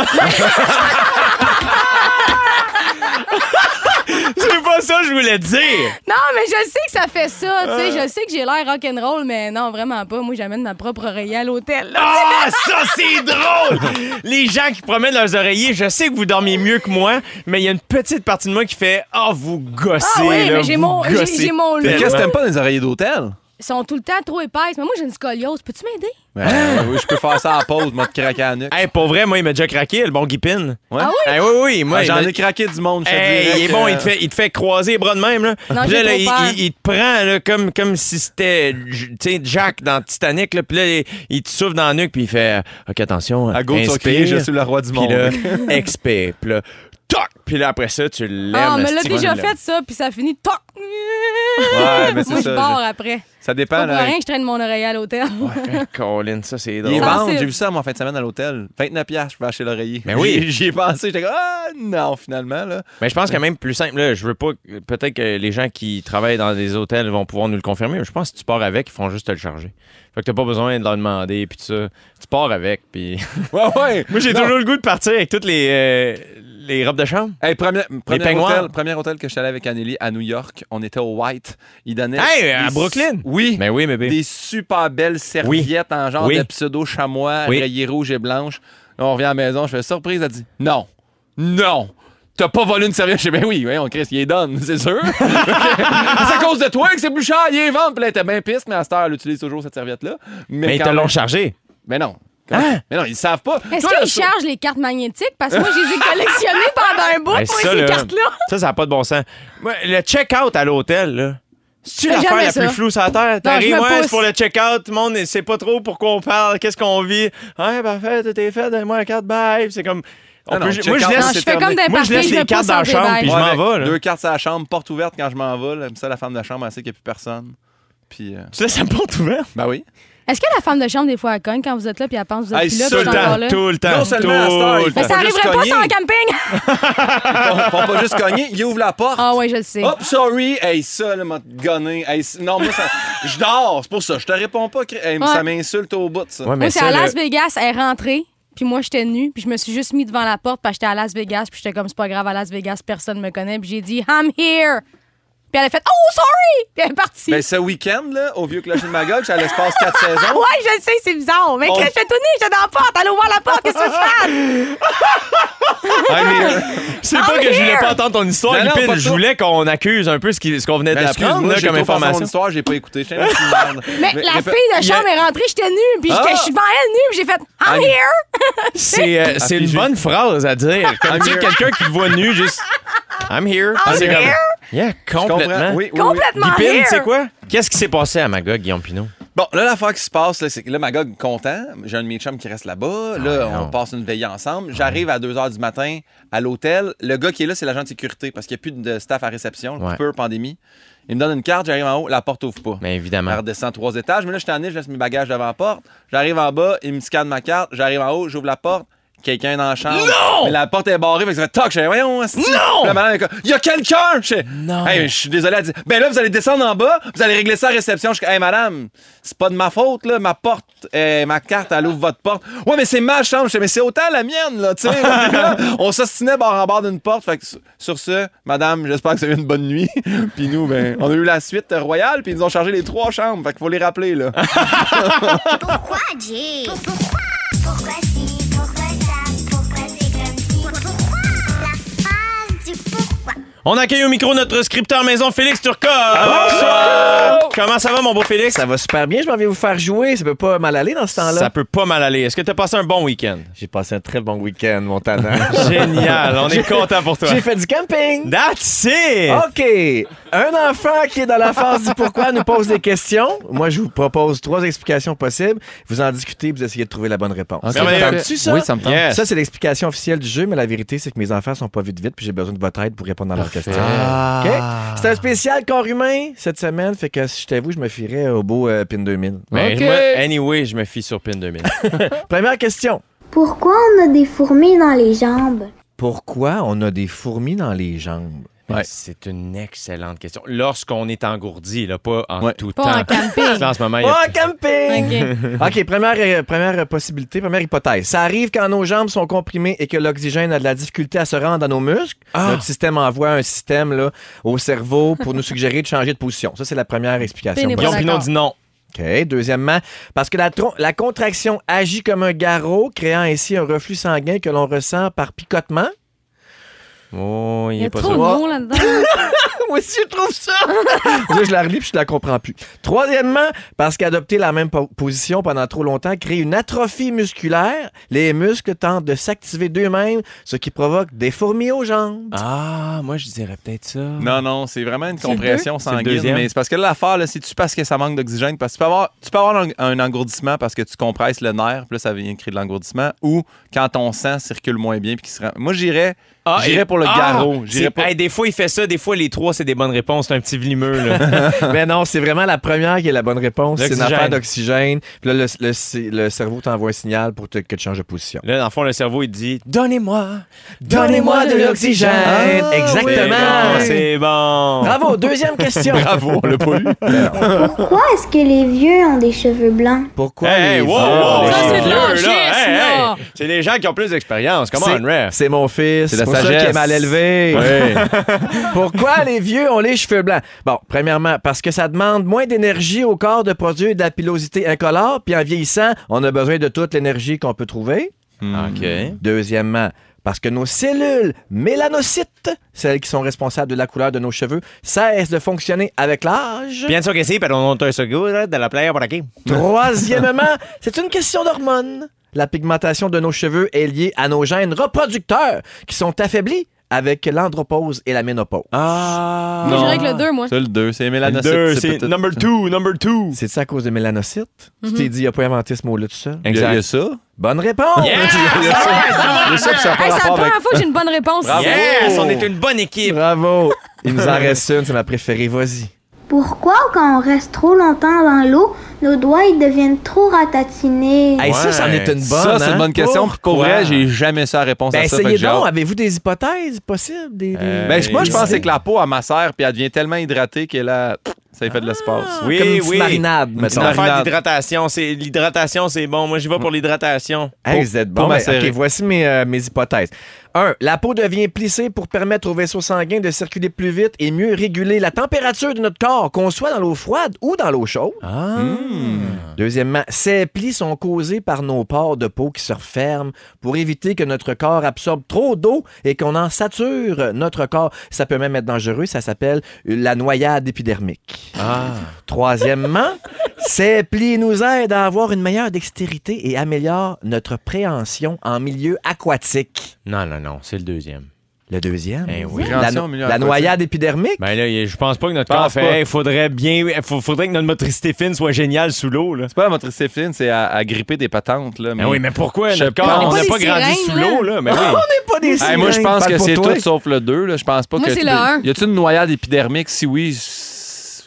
C'est pas ça que je voulais dire. Non, mais je sais que ça fait ça. Tu sais, je sais que j'ai l'air rock'n'roll, mais non, vraiment pas. Moi, j'amène ma propre oreiller à l'hôtel. Ah, ça, c'est drôle! Les gens qui promènent leurs oreillers, je sais que vous dormiez mieux que moi, mais il y a une petite partie de moi qui fait « Ah, oh, vous gossez! » Ah oui, là, mais j'ai mon lit. Mais qu'est-ce que t'aimes pas dans les oreillers d'hôtel? Ils sont tout le temps trop épaisses. Mais moi, j'ai une scoliose. Peux-tu m'aider? Ben, oui, je peux faire ça à la pause, moi, te craquer à la nuque. Hey, pour vrai, moi, il m'a déjà craqué, le bon Guy Pin. Ouais. Ah oui? Hey, oui, moi, j'en ai craqué du monde. Il est bon, il te fait croiser les bras de même. Là. Non, puis là, il te prend là, comme si c'était Jack dans Titanic. Là, puis là, il te souffle dans la nuque, puis il fait OK, attention. À gauche, inspire, je suis le roi du monde. Puis là, expire. Puis là, toc! Puis là, après ça, tu lèves. Ah, mais là, déjà fait ça, puis ça finit toc! Ouais, mais c'est moi, je pars après. Ça dépend. Là, rien que je traîne mon oreiller à l'hôtel. Ouais, Colin, ça, c'est drôle. J'ai vu ça en fin de semaine à l'hôtel. 29$, je vais acheter l'oreiller. Mais oui. J'y ai pensé. J'étais comme, ah, non, finalement. Là. Mais je pense que même plus simple, là, je veux pas. Peut-être que les gens qui travaillent dans des hôtels vont pouvoir nous le confirmer, mais je pense que si tu pars avec, ils font juste te le charger. Fait que t'as pas besoin de leur demander, puis tout ça. Tu pars avec, puis. Ouais. Moi, j'ai toujours le goût de partir avec toutes les robes de chambre. Hey, premier hôtel que je suis allé avec Anneli à New York, on était au White. Ils donnaient. Hey, à Brooklyn! Oui, mais oui, bébé. Des super belles serviettes en genre de pseudo-chamois, rayées rouges et blanches. Là, on revient à la maison, je fais surprise, elle dit Non! T'as pas volé une serviette. Je dis, ben oui, on crée ce qu'il est donne, c'est sûr. C'est à cause de toi que c'est plus cher, il est vente. Puis là, t'es bien piste, mais à cette heure, elle utilise toujours cette serviette-là. Mais ils te l'ont chargé. Mais non. Hein? Mais non, ils savent pas. Est-ce qu'ils chargent les cartes magnétiques? Parce que moi, je les ai collectionnées pendant un bout pour ces cartes-là. Ça n'a pas de bon sens. Le check-out à l'hôtel, là. C'est-tu l'affaire la plus floue sur la terre? T'arrives, c'est pour le check-out, tout le monde ne sait pas trop pourquoi on parle, qu'est-ce qu'on vit. Ouais, parfait, tout est fait, donne-moi la carte, bye. C'est comme. Moi, je laisse les cartes dans la chambre, puis je m'en vais. 2 cartes sur la chambre, porte ouverte quand je m'en vais. Là. Puis ça, la femme de chambre, elle sait qu'il n'y a plus personne. Puis, tu laisses la porte ouverte? Ben oui. Est-ce que la femme de chambre, des fois, elle cogne quand vous êtes là, puis elle pense que vous êtes plus là? Tout le temps. Non seulement tout. Mais ça n'arriverait pas sans camping. Ils font pas juste cogner, ils ouvrent la porte. Ah ouais, je le sais. Hop, sorry. Hey, ça, là, m'a gonné. Hey, non, moi, ça... je dors, c'est pour ça. Je te réponds pas. Hey, ça m'insulte au bout, ça. Ouais, moi, c'est à Las Vegas, elle est rentrée. Puis moi, j'étais nue, puis je me suis juste mis devant la porte, puis j'étais à Las Vegas, puis j'étais comme, c'est pas grave, à Las Vegas, personne me connaît. Puis j'ai dit, I'm here. Puis elle a fait « Oh, sorry! » Puis elle est partie. Mais ce week-end, là, au Vieux Clocher de Magog, j'étais à l'espace 4 saisons. Ouais, je le sais, c'est bizarre. Mais je suis tout nu, j'étais dans la porte. Allez ouvrir la porte, qu'est-ce que je fasse? C'est pas que je voulais pas entendre ton histoire, Lupine. Je voulais qu'on accuse un peu ce qu'on venait d'apprendre comme information. Mon histoire, j'ai pas écouté. Mais la fille de chambre est rentrée, j'étais nue. Puis je suis devant elle nue, puis j'ai fait « I'm here! » C'est une bonne phrase à dire. Quand tu quelqu'un qui te voit nu, juste « I'm here! » Yeah, complètement. Oui. Guy Pin, c'est quoi? Qu'est-ce qui s'est passé à Magog, Guillaume Pinault? Bon, là, l'affaire qui se passe, là, c'est que là, Magog, content. J'ai un de mes chums qui reste là-bas. On passe une veillée ensemble. J'arrive à 2 h du matin à l'hôtel. Le gars qui est là, c'est l'agent de sécurité parce qu'il n'y a plus de staff à réception. Coupure, pandémie. Il me donne une carte, j'arrive en haut, la porte ouvre pas. Mais évidemment. Je redescends 3 étages. Mais là, je suis tanné, je laisse mes bagages devant la porte. J'arrive en bas, il me scanne ma carte. J'arrive en haut, j'ouvre la porte. Quelqu'un dans la chambre. Non! Mais la porte est barrée, fait que ça fait toc. Je dis, voyons, non! La madame est comme, il y a quelqu'un! Je dis, non! Hey, je suis désolé, elle dit, ben là, vous allez descendre en bas, vous allez régler ça à réception. Je dis, hey, madame, c'est pas de ma faute, là, ma porte, ma carte, elle ouvre votre porte. Ouais, mais c'est ma chambre. Je dis, mais c'est autant la mienne, là, tu sais. On s'ostinait bord en bord d'une porte. Fait que sur ce, madame, j'espère que ça a eu une bonne nuit. Puis nous, ben, on a eu la suite royale, puis ils nous ont chargé les 3 chambres. Fait qu'il faut les rappeler, là. Pourquoi, Jay? Pourquoi si? On accueille au micro notre scripteur maison, Félix Turcotte. Bonsoir! Comment ça va, mon beau Félix? Ça va super bien, je m'en viens vous faire jouer. Ça peut pas mal aller dans ce temps-là. Ça peut pas mal aller. Est-ce que t'as passé un bon week-end? J'ai passé un très bon week-end, mon talent. Génial, on est content pour toi. J'ai fait du camping. That's it! OK. Un enfant qui est dans la phase du pourquoi nous pose des questions. Moi, je vous propose 3 explications possibles. Vous en discutez, vous essayez de trouver la bonne réponse. Okay. Ça me tente. Oui, ça me tente. Yes. Ça, c'est l'explication officielle du jeu, mais la vérité, c'est que mes enfants sont pas vite, puis j'ai besoin de votre aide pour répondre à leurs questions. Okay? C'est un spécial corps humain cette semaine, fait que si je t'avoue, je me fierais au beau PIN 2000. Okay. Okay. Moi, anyway, je me fie sur PIN 2000. Première question. Pourquoi on a des fourmis dans les jambes? Pourquoi on a des fourmis dans les jambes? Ouais. C'est une excellente question. Lorsqu'on est engourdi, là, pas en tout temps. Pas en camping. Là, en ce moment, camping! OK, première possibilité, première hypothèse. Ça arrive quand nos jambes sont comprimées et que l'oxygène a de la difficulté à se rendre dans nos muscles. Ah. Notre système envoie un système là, au cerveau pour nous suggérer de changer de position. Ça, c'est la première explication. Guillaume Pinault dit non. OK. Deuxièmement, parce que la contraction agit comme un garrot, créant ainsi un reflux sanguin que l'on ressent par picotement. Oh, il est pas trop bon là-dedans. Moi aussi, je trouve ça. Là, je la relis puis je la comprends plus. Troisièmement, parce qu'adopter la même position pendant trop longtemps crée une atrophie musculaire. Les muscles tentent de s'activer d'eux-mêmes, ce qui provoque des fourmis aux jambes. Ah, moi, je dirais peut-être ça. Non, c'est vraiment une compression sanguine. Mais c'est parce que là, l'affaire, là, c'est-tu parce que ça manque d'oxygène? Parce que tu peux avoir un engourdissement parce que tu compresses le nerf, puis là, ça vient créer de l'engourdissement. Ou quand ton sang circule moins bien puis qu'il se rend... Moi, j'irais pour le garrot. Hey, des fois, il fait ça. Des fois, les 3, c'est des bonnes réponses. C'est un petit vlimeux. Là. Mais non, c'est vraiment la première qui est la bonne réponse. L'oxygène. C'est une affaire d'oxygène. Puis là, le cerveau t'envoie un signal pour que tu changes de position. Là, dans le fond, le cerveau, il dit « Donnez-moi de l'oxygène! Ah, » Exactement. C'est bon. Bravo. Deuxième question. Bravo, on l'a pas eu. Pourquoi est-ce que les vieux ont des cheveux blancs? Pourquoi les vieux ont des cheveux blancs? C'est des gens qui ont plus d'expérience. Comment on rêve? C'est mon fils. C'est pour ça qui est mal élevé. Oui. Pourquoi les vieux ont les cheveux blancs? Bon, premièrement, parce que ça demande moins d'énergie au corps de produire de la pilosité incolore, puis en vieillissant, on a besoin de toute l'énergie qu'on peut trouver. OK. Deuxièmement, parce que nos cellules mélanocytes, celles qui sont responsables de la couleur de nos cheveux, cessent de fonctionner avec l'âge. Bien sûr que si, pardon, on a un second de la plaire pour qui. Troisièmement, c'est une question d'hormones. La pigmentation de nos cheveux est liée à nos gènes reproducteurs qui sont affaiblis avec l'andropause et la ménopause. Ah! Je dirais que le 2, moi. C'est le 2, c'est les mélanocytes. Le 2, c'est number 2. C'est-tu à cause des mélanocytes? Mm-hmm. Tu t'es dit, il n'a pas inventé ce mot-là tout seul. Exact. Il y a ça. Bonne réponse! Yeah! C'est la première fois que j'ai une bonne réponse. Bravo! Yes! On est une bonne équipe. Bravo! Il nous en reste une, c'est ma préférée. Vas-y. Pourquoi, quand on reste trop longtemps dans l'eau, nos doigts ils deviennent trop ratatinés? Hey, ça en est une bonne. Ça, c'est une bonne question. Pour vrai, j'ai jamais ça à réponse à ça. Essayez donc. Avez-vous des hypothèses possibles? Moi, je pense que la peau, elle macère puis elle devient tellement hydratée qu'elle a... Ça y fait de l'espace. Oui, comme une marinade. Une affaire d'hydratation. L'hydratation, c'est bon. Moi, j'y vais pour l'hydratation. Hey, vous êtes bon. OK, voici mes hypothèses. 1. La peau devient plissée pour permettre aux vaisseaux sanguins de circuler plus vite et mieux réguler la température de notre corps, qu'on soit dans l'eau froide ou dans l'eau chaude. Ah. Deuxièmement, ces plis sont causés par nos pores de peau qui se referment pour éviter que notre corps absorbe trop d'eau et qu'on en sature notre corps. Ça peut même être dangereux. Ça s'appelle la noyade épidermique. Ah. Troisièmement, ces plis nous aident à avoir une meilleure dextérité et améliorent notre préhension en milieu aquatique. Non, c'est le deuxième. Le deuxième? Eh oui. La noyade épidermique? Ben là, je pense pas que notre corps fait. Faudrait que notre motricité fine soit géniale sous l'eau. Là. C'est pas la motricité fine, c'est à gripper des patentes. Là. Mais oui, mais pourquoi notre corps, on n'a pas grandi sous l'eau? Là. Mais oui. On n'est pas des sirènes. Moi, je pense que c'est tout sauf le 2. Je pense pas que. Moi, c'est le 1. Y a-t-il une noyade épidermique? Si oui,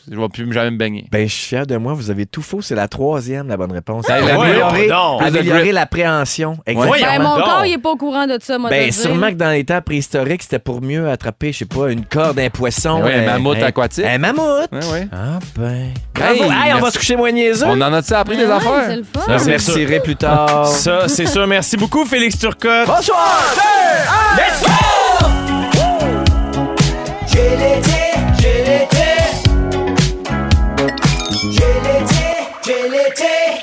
je ne vais plus jamais me baigner. Ben, je suis fier de moi. Vous avez tout faux. C'est la 3e, la bonne réponse. Améliorer l'appréhension. Exactement. Ben, mon corps, il n'est pas au courant de ça, moi. Ben, sûrement que dans les temps préhistoriques, c'était pour mieux attraper, je sais pas, une corde, un poisson. Oui, un mammouth aquatique. Un mammouth. Oui. Ah, ben. Bravo. Hey, on va se coucher moins niaiseux. On en a-tu appris des affaires? C'est le fun. Ça, c'est plus tard. Ça, c'est sûr. Merci beaucoup, Félix Turcotte. Bonsoir. Let's go!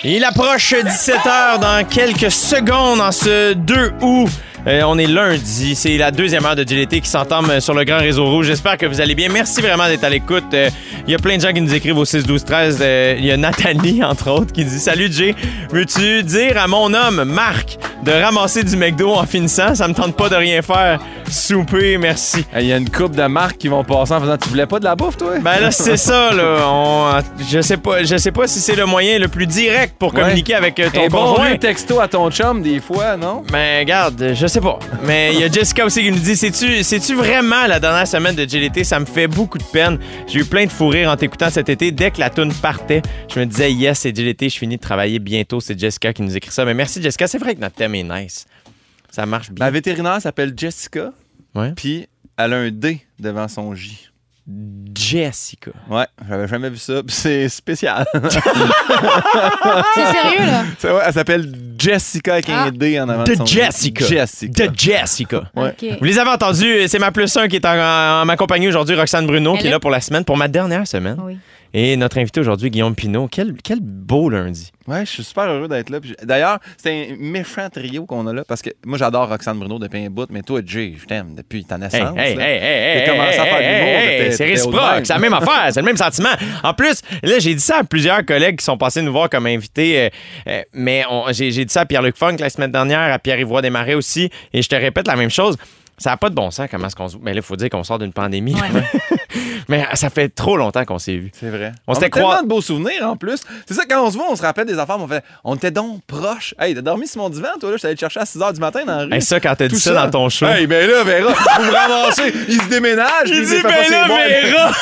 Il approche 17h dans quelques secondes en ce 2 août. On est lundi, c'est la deuxième heure de Gélété qui s'entame sur le grand réseau rouge. J'espère que vous allez bien. Merci vraiment d'être à l'écoute. Il y a plein de gens qui nous écrivent au 6-12-13. Il y a Nathalie, entre autres, qui dit « Salut Jay, veux-tu dire à mon homme, Marc, de ramasser du McDo en finissant? Ça me tente pas de rien faire. Souper, merci. » Il y a une couple de marques qui vont passer en faisant « Tu voulais pas de la bouffe, toi? » Ben là, c'est ça, là. Je sais pas si c'est le moyen le plus direct pour communiquer avec ton conjoint. Bon, texto à ton chum, des fois, non? Mais regarde, je sais pas. Mais il y a Jessica aussi qui nous dit « C'est-tu vraiment la dernière semaine de Gélété? Ça me fait beaucoup de peine. J'ai eu plein de fou rire en t'écoutant cet été. Dès que la toune partait, je me disais « Yes, c'est Gélété, je finis de travailler bientôt. » C'est Jessica qui nous écrit ça. Mais merci, Jessica. C'est vrai que notre thème est nice. Ça marche bien. La vétérinaire s'appelle Jessica. Ouais. Puis elle a un D devant son J. Jessica. Ouais, j'avais jamais vu ça. C'est spécial. C'est sérieux, là? C'est, ouais, elle s'appelle Jessica avec un D en avant de son Jessica. Jessica. De Jessica. Ouais. Okay. Vous les avez entendus. C'est ma plus 1 qui est en ma compagnie aujourd'hui, Roxane Bruneau, qui est là pour la semaine, pour ma dernière semaine. Oui. Et notre invité aujourd'hui, Guillaume Pinault. Quel beau lundi. Ouais, je suis super heureux d'être là. D'ailleurs, c'est un méchant trio qu'on a là, parce que moi, j'adore Roxane Bruneau depuis un bout, mais toi, Jay, je t'aime depuis ta naissance. Hey, commencé à faire de l'humour. C'est réciproque, c'est la même affaire, c'est le même sentiment. En plus, là, j'ai dit ça à plusieurs collègues qui sont passés nous voir comme invités, mais j'ai dit ça à Pierre-Luc Funk la semaine dernière, à Pierre-Yvoy Desmarais aussi, et je te répète la même chose. Ça n'a pas de bon sens comment est-ce qu'on se... Mais là, il faut dire qu'on sort d'une pandémie. Ouais. Mais ça fait trop longtemps qu'on s'est vus. C'est vrai. On s'était tellement de beaux souvenirs, en plus. C'est ça, quand on se voit, on se rappelle des affaires, mais on fait « On était donc proches. Hey, t'as dormi sur mon divan, toi, là? Je t'allais te chercher à 6h du matin dans la rue. » Hey, ça, quand t'as dit ça dans ton show. Hey, ben là, Véra, vous me ramassez. Il se déménage. Il dit « Ben là, Véra! »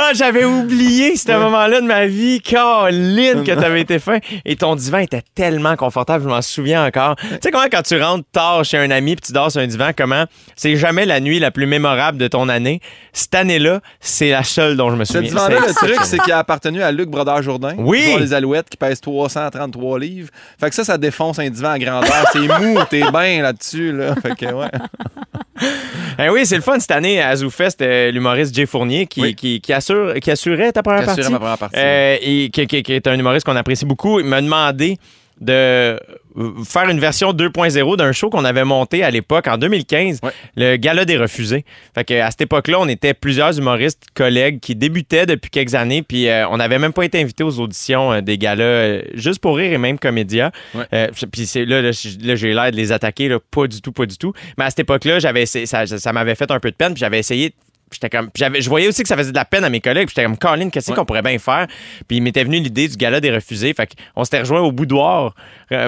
Ah, j'avais oublié ce moment-là de ma vie. Caroline, que t'avais été fin. Et ton divan était tellement confortable, je m'en souviens encore. Tu sais comment quand tu rentres tard chez un ami puis tu dors sur un divan, comment c'est jamais la nuit la plus mémorable de ton année. Cette année-là, c'est la seule dont je me souviens. Ce divan-là, le truc, c'est qu'il a appartenu à Luc Brodeur-Jourdain. Oui. Les Alouettes qui pèsent 333 livres. Fait que ça défonce un divan à grandeur. C'est mou, t'es bien là-dessus, là. Fait que, ouais. Ben oui, c'est le fun cette année à Azoufest, l'humoriste Jay Fournier qui assurait ta première partie. Ma première partie. Et qui est un humoriste qu'on apprécie beaucoup. Il m'a demandé de faire une version 2.0 d'un show qu'on avait monté à l'époque, en 2015, le Gala des Refusés. Fait que, à cette époque-là, on était plusieurs humoristes, collègues, qui débutaient depuis quelques années, puis on n'avait même pas été invités aux auditions des galas, juste pour rire et même Comédia. Ouais. Puis là, j'ai l'air de les attaquer, là, pas du tout. Mais à cette époque-là, ça m'avait fait un peu de peine, puis j'avais essayé... Je voyais aussi que ça faisait de la peine à mes collègues. J'étais comme, Colin, qu'est-ce qu'on pourrait bien faire? Puis il m'était venu l'idée du Gala des Refusés. Fait qu'on s'était rejoint au Boudoir,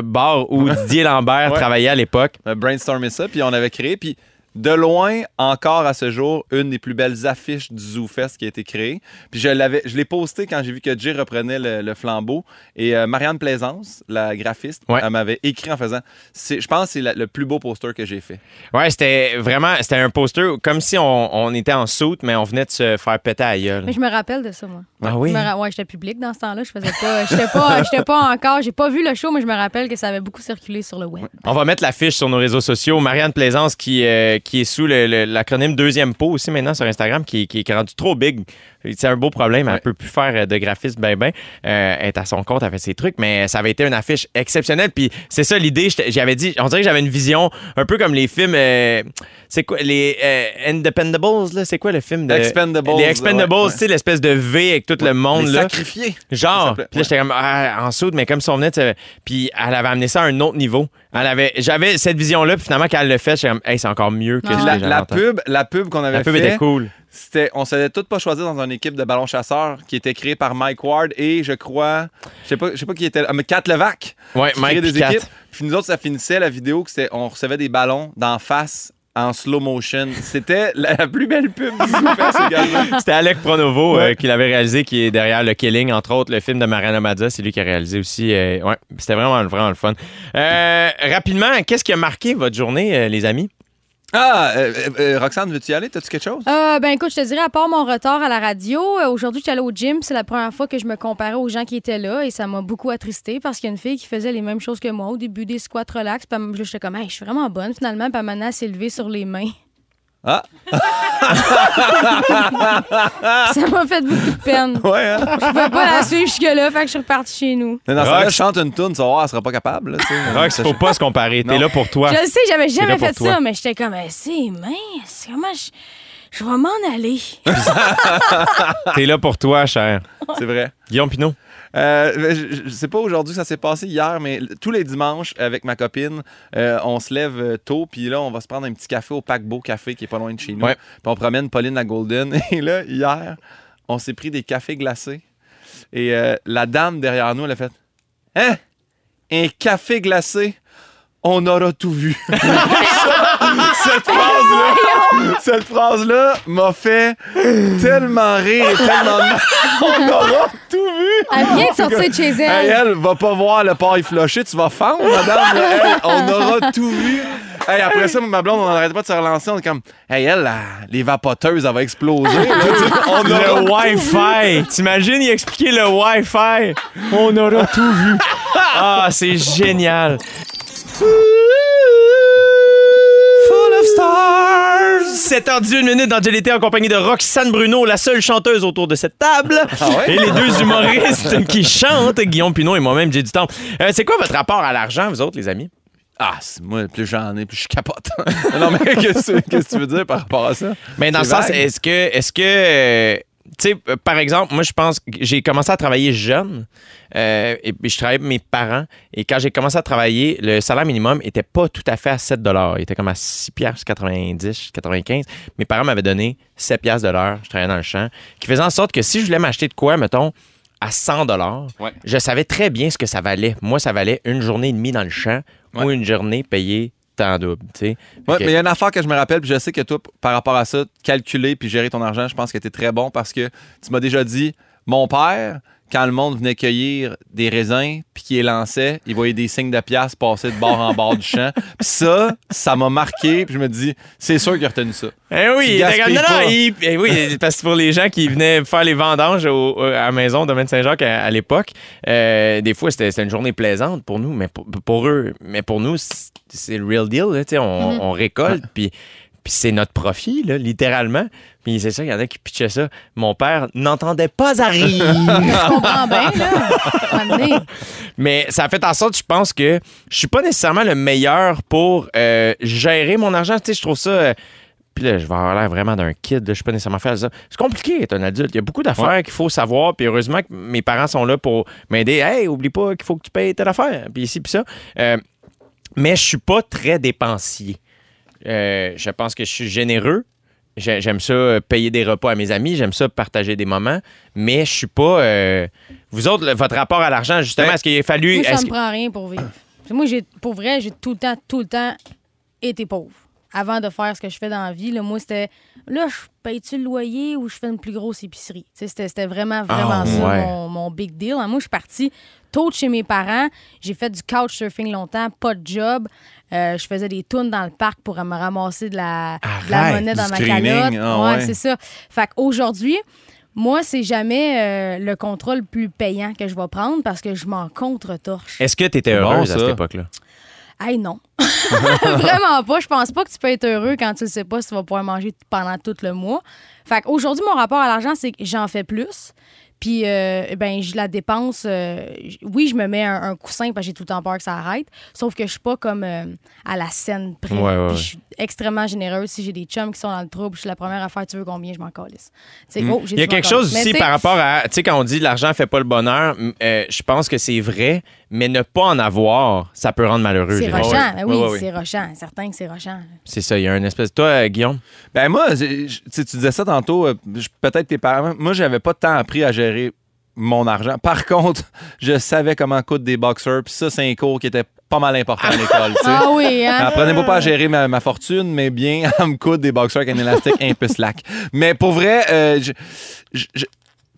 bar où Didier Lambert travaillait à l'époque. On a brainstormé ça, puis on avait créé. Puis de loin, encore à ce jour, une des plus belles affiches du Zoo Fest qui a été créée. Puis je l'ai postée quand j'ai vu que Jay reprenait le flambeau. Et Marianne Plaisance, la graphiste, elle m'avait écrit en faisant... Je pense que c'est le plus beau poster que j'ai fait. Ouais, c'était un poster comme si on était en soute, mais on venait de se faire péter à la gueule. Mais je me rappelle de ça, moi. Ah oui? J'étais public dans ce temps-là. J'étais pas encore... J'ai pas vu le show, mais je me rappelle que ça avait beaucoup circulé sur le web. On va mettre l'affiche sur nos réseaux sociaux. Marianne Plaisance qui est sous l'acronyme Deuxième Pot aussi maintenant sur Instagram, qui est rendu trop big. C'est un beau problème. Elle ne peut plus faire de graphisme, elle est à son compte, elle fait ses trucs, mais ça avait été une affiche exceptionnelle. Puis c'est ça l'idée, j'avais dit, on dirait que j'avais une vision un peu comme les films, c'est quoi, les Independables, là, c'est quoi le film de... Expendables. Les Expendables, tu sais, l'espèce de V avec tout le monde. Les sacrifiés. Genre, puis là, j'étais comme, en soude, mais comme si on venait, puis elle avait amené ça à un autre niveau. J'avais cette vision-là, puis finalement, quand elle le fait, j'étais comme, hey, c'est encore mieux que ce que j'avais entendu. La pub qu'on avait fait... La pub était cool. On s'était toutes pas choisi dans une équipe de ballon chasseur qui était créée par Mike Ward et je crois, je sais pas qui était, mais Kat Levac. Ouais, qui Mike des Kat. Équipes. Puis nous autres, ça finissait la vidéo que c'était, on recevait des ballons d'en face en slow motion. C'était la plus belle pub du Zoufest. C'était Alec Pronovo qui l'avait réalisé, qui est derrière le Killing, entre autres, le film de Mariana Mazza. C'est lui qui a réalisé aussi. C'était vraiment le fun. Rapidement, qu'est-ce qui a marqué votre journée, les amis? Roxane, veux-tu y aller? T'as-tu quelque chose? Écoute, je te dirais, à part mon retard à la radio, aujourd'hui, je suis allée au gym. C'est la première fois que je me comparais aux gens qui étaient là et ça m'a beaucoup attristée parce qu'il y a une fille qui faisait les mêmes choses que moi. Au début, des squats relax. Puis j'étais comme, hey, je suis vraiment bonne finalement. Puis maintenant, elle s'est levée sur les mains. Ah! Ça m'a fait beaucoup de peine. Ouais, hein? Je pouvais pas la suivre jusque-là, fait que je suis repartie chez nous. Mais dans ce cas-là, je chante une toune, ça va, elle sera pas capable. Rox, faut pas se comparer. T'es là pour toi. Je le sais, j'avais jamais fait ça, mais j'étais comme, c'est mince, comment je vais m'en aller. T'es là pour toi, cher. C'est vrai. Guillaume Pinault. Je sais pas aujourd'hui ça s'est passé hier, mais tous les dimanches avec ma copine, on se lève tôt, puis là on va se prendre un petit café au Paquebot Café qui est pas loin de chez nous. Puis on promène Pauline la Golden. Et là hier, on s'est pris des cafés glacés. Et la dame derrière nous, elle a fait hein, un café glacé, on aura tout vu. Cette phrase-là m'a fait tellement rire et tellement mal. On aura tout vu. Elle vient de sortir de chez elle. Hey, elle va pas voir le porc floché, tu vas fendre, madame. Elle, on aura tout vu. Hey, après ça, ma blonde, on n'arrête pas de se relancer. On est comme, hey, elle, les vapoteuses, elle va exploser. On aura le Wi-Fi. T'imagines, il expliquait le Wi-Fi. On aura tout vu. Ah, c'est génial. Full of stars. 7h18 dans Gélété en compagnie de Roxane Bruneau, la seule chanteuse autour de cette table. Ah ouais? Et les deux humoristes qui chantent, Guillaume Pinault et moi-même, j'ai du temps. C'est quoi votre rapport à l'argent, vous autres, les amis? Ah, c'est moi, plus j'en ai, plus je capote. Non, mais qu'est-ce que tu veux dire par rapport à ça? Mais dans le sens, est-ce que tu sais, par exemple, moi, je pense que j'ai commencé à travailler jeune et je travaillais avec mes parents. Et quand j'ai commencé à travailler, le salaire minimum était pas tout à fait à 7 $. Il était comme à 6,90 $, 95. Mes parents m'avaient donné 7 $ de l'heure. Je travaillais dans le champ. Qui faisait en sorte que si je voulais m'acheter de quoi, mettons, à 100 $, je savais très bien ce que ça valait. Moi, ça valait une journée et demie dans le champ ou une journée payée en double, tu sais. Ouais, mais il y a une affaire que je me rappelle, puis je sais que toi, par rapport à ça, calculer puis gérer ton argent, je pense que t'es très bon parce que tu m'as déjà dit, mon père, quand le monde venait cueillir des raisins puis qu'il les lançait, il voyait des signes de piastres passer de bord en bord du champ. Puis ça m'a marqué, puis je me dis, c'est sûr qu'il a retenu ça. Eh oui, parce que pour les gens qui venaient faire les vendanges à la maison au domaine Saint-Jacques à l'époque, des fois, c'était une journée plaisante pour nous, mais pour eux, mais pour nous, c'est le real deal, là, on récolte, puis c'est notre profit, là, littéralement. Puis c'est ça, il y en a qui pitchaient ça. Mon père n'entendait pas à rire. Je comprends bien, là. Mais ça a fait en sorte, je pense que je suis pas nécessairement le meilleur pour gérer mon argent. Tu sais, je trouve ça... puis là, je vais avoir l'air vraiment d'un kid. Je suis pas nécessairement faire ça. C'est compliqué d'être un adulte. Il y a beaucoup d'affaires qu'il faut savoir. Puis heureusement que mes parents sont là pour m'aider. Hey, oublie pas qu'il faut que tu payes telle affaire. Puis ici, puis ça. Mais je suis pas très dépensier. Je pense que je suis généreux. J'aime ça payer des repas à mes amis. J'aime ça partager des moments. Mais je suis pas... Vous autres, votre rapport à l'argent, justement, est-ce qu'il a fallu... Moi, ça me prend rien pour vivre. Moi, pour vrai, j'ai tout le temps été pauvre. Avant de faire ce que je fais dans la vie, là, moi, c'était... Là, je paye-tu le loyer ou je fais une plus grosse épicerie? C'était vraiment ça, mon big deal. Moi, je suis partie tôt de chez mes parents. J'ai fait du couchsurfing longtemps, pas de job. Je faisais des tunes dans le parc pour me ramasser de la monnaie dans ma calotte. Oh, ouais, c'est ça. Fait qu'aujourd'hui, moi, c'est jamais le contrat le plus payant que je vais prendre parce que je m'en contre-torche. Est-ce que tu étais heureuse à cette époque-là? Hey, non. Vraiment pas. Je pense pas que tu peux être heureux quand tu ne sais pas si tu vas pouvoir manger pendant tout le mois. Fait qu'aujourd'hui, mon rapport à l'argent, c'est que j'en fais plus. Puis, je la dépense. Oui, je me mets un coussin parce que j'ai tout le temps peur que ça arrête. Sauf que je suis pas comme à la scène près. Ouais. Je suis extrêmement généreuse. Si j'ai des chums qui sont dans le trouble, je suis la première à faire tu veux combien, je m'en calisse. Il y a quelque chose aussi par rapport à. Tu sais, quand on dit l'argent fait pas le bonheur, je pense que c'est vrai, mais ne pas en avoir, ça peut rendre malheureux. C'est rochant. Oui, c'est rochant. Certain que c'est rochant. C'est ça. Il y a une espèce. Toi, Guillaume? Ben, moi, tu disais ça tantôt, peut-être tes parents. Moi, j'avais pas tant appris à gérer mon argent. Par contre, je savais comment coûte des boxers, puis ça, c'est un cours qui était pas mal important à l'école. Ah oui, hein? Apprenez-moi pas à gérer ma fortune, mais bien à me coudre des boxers avec un élastique un peu slack. Mais pour vrai,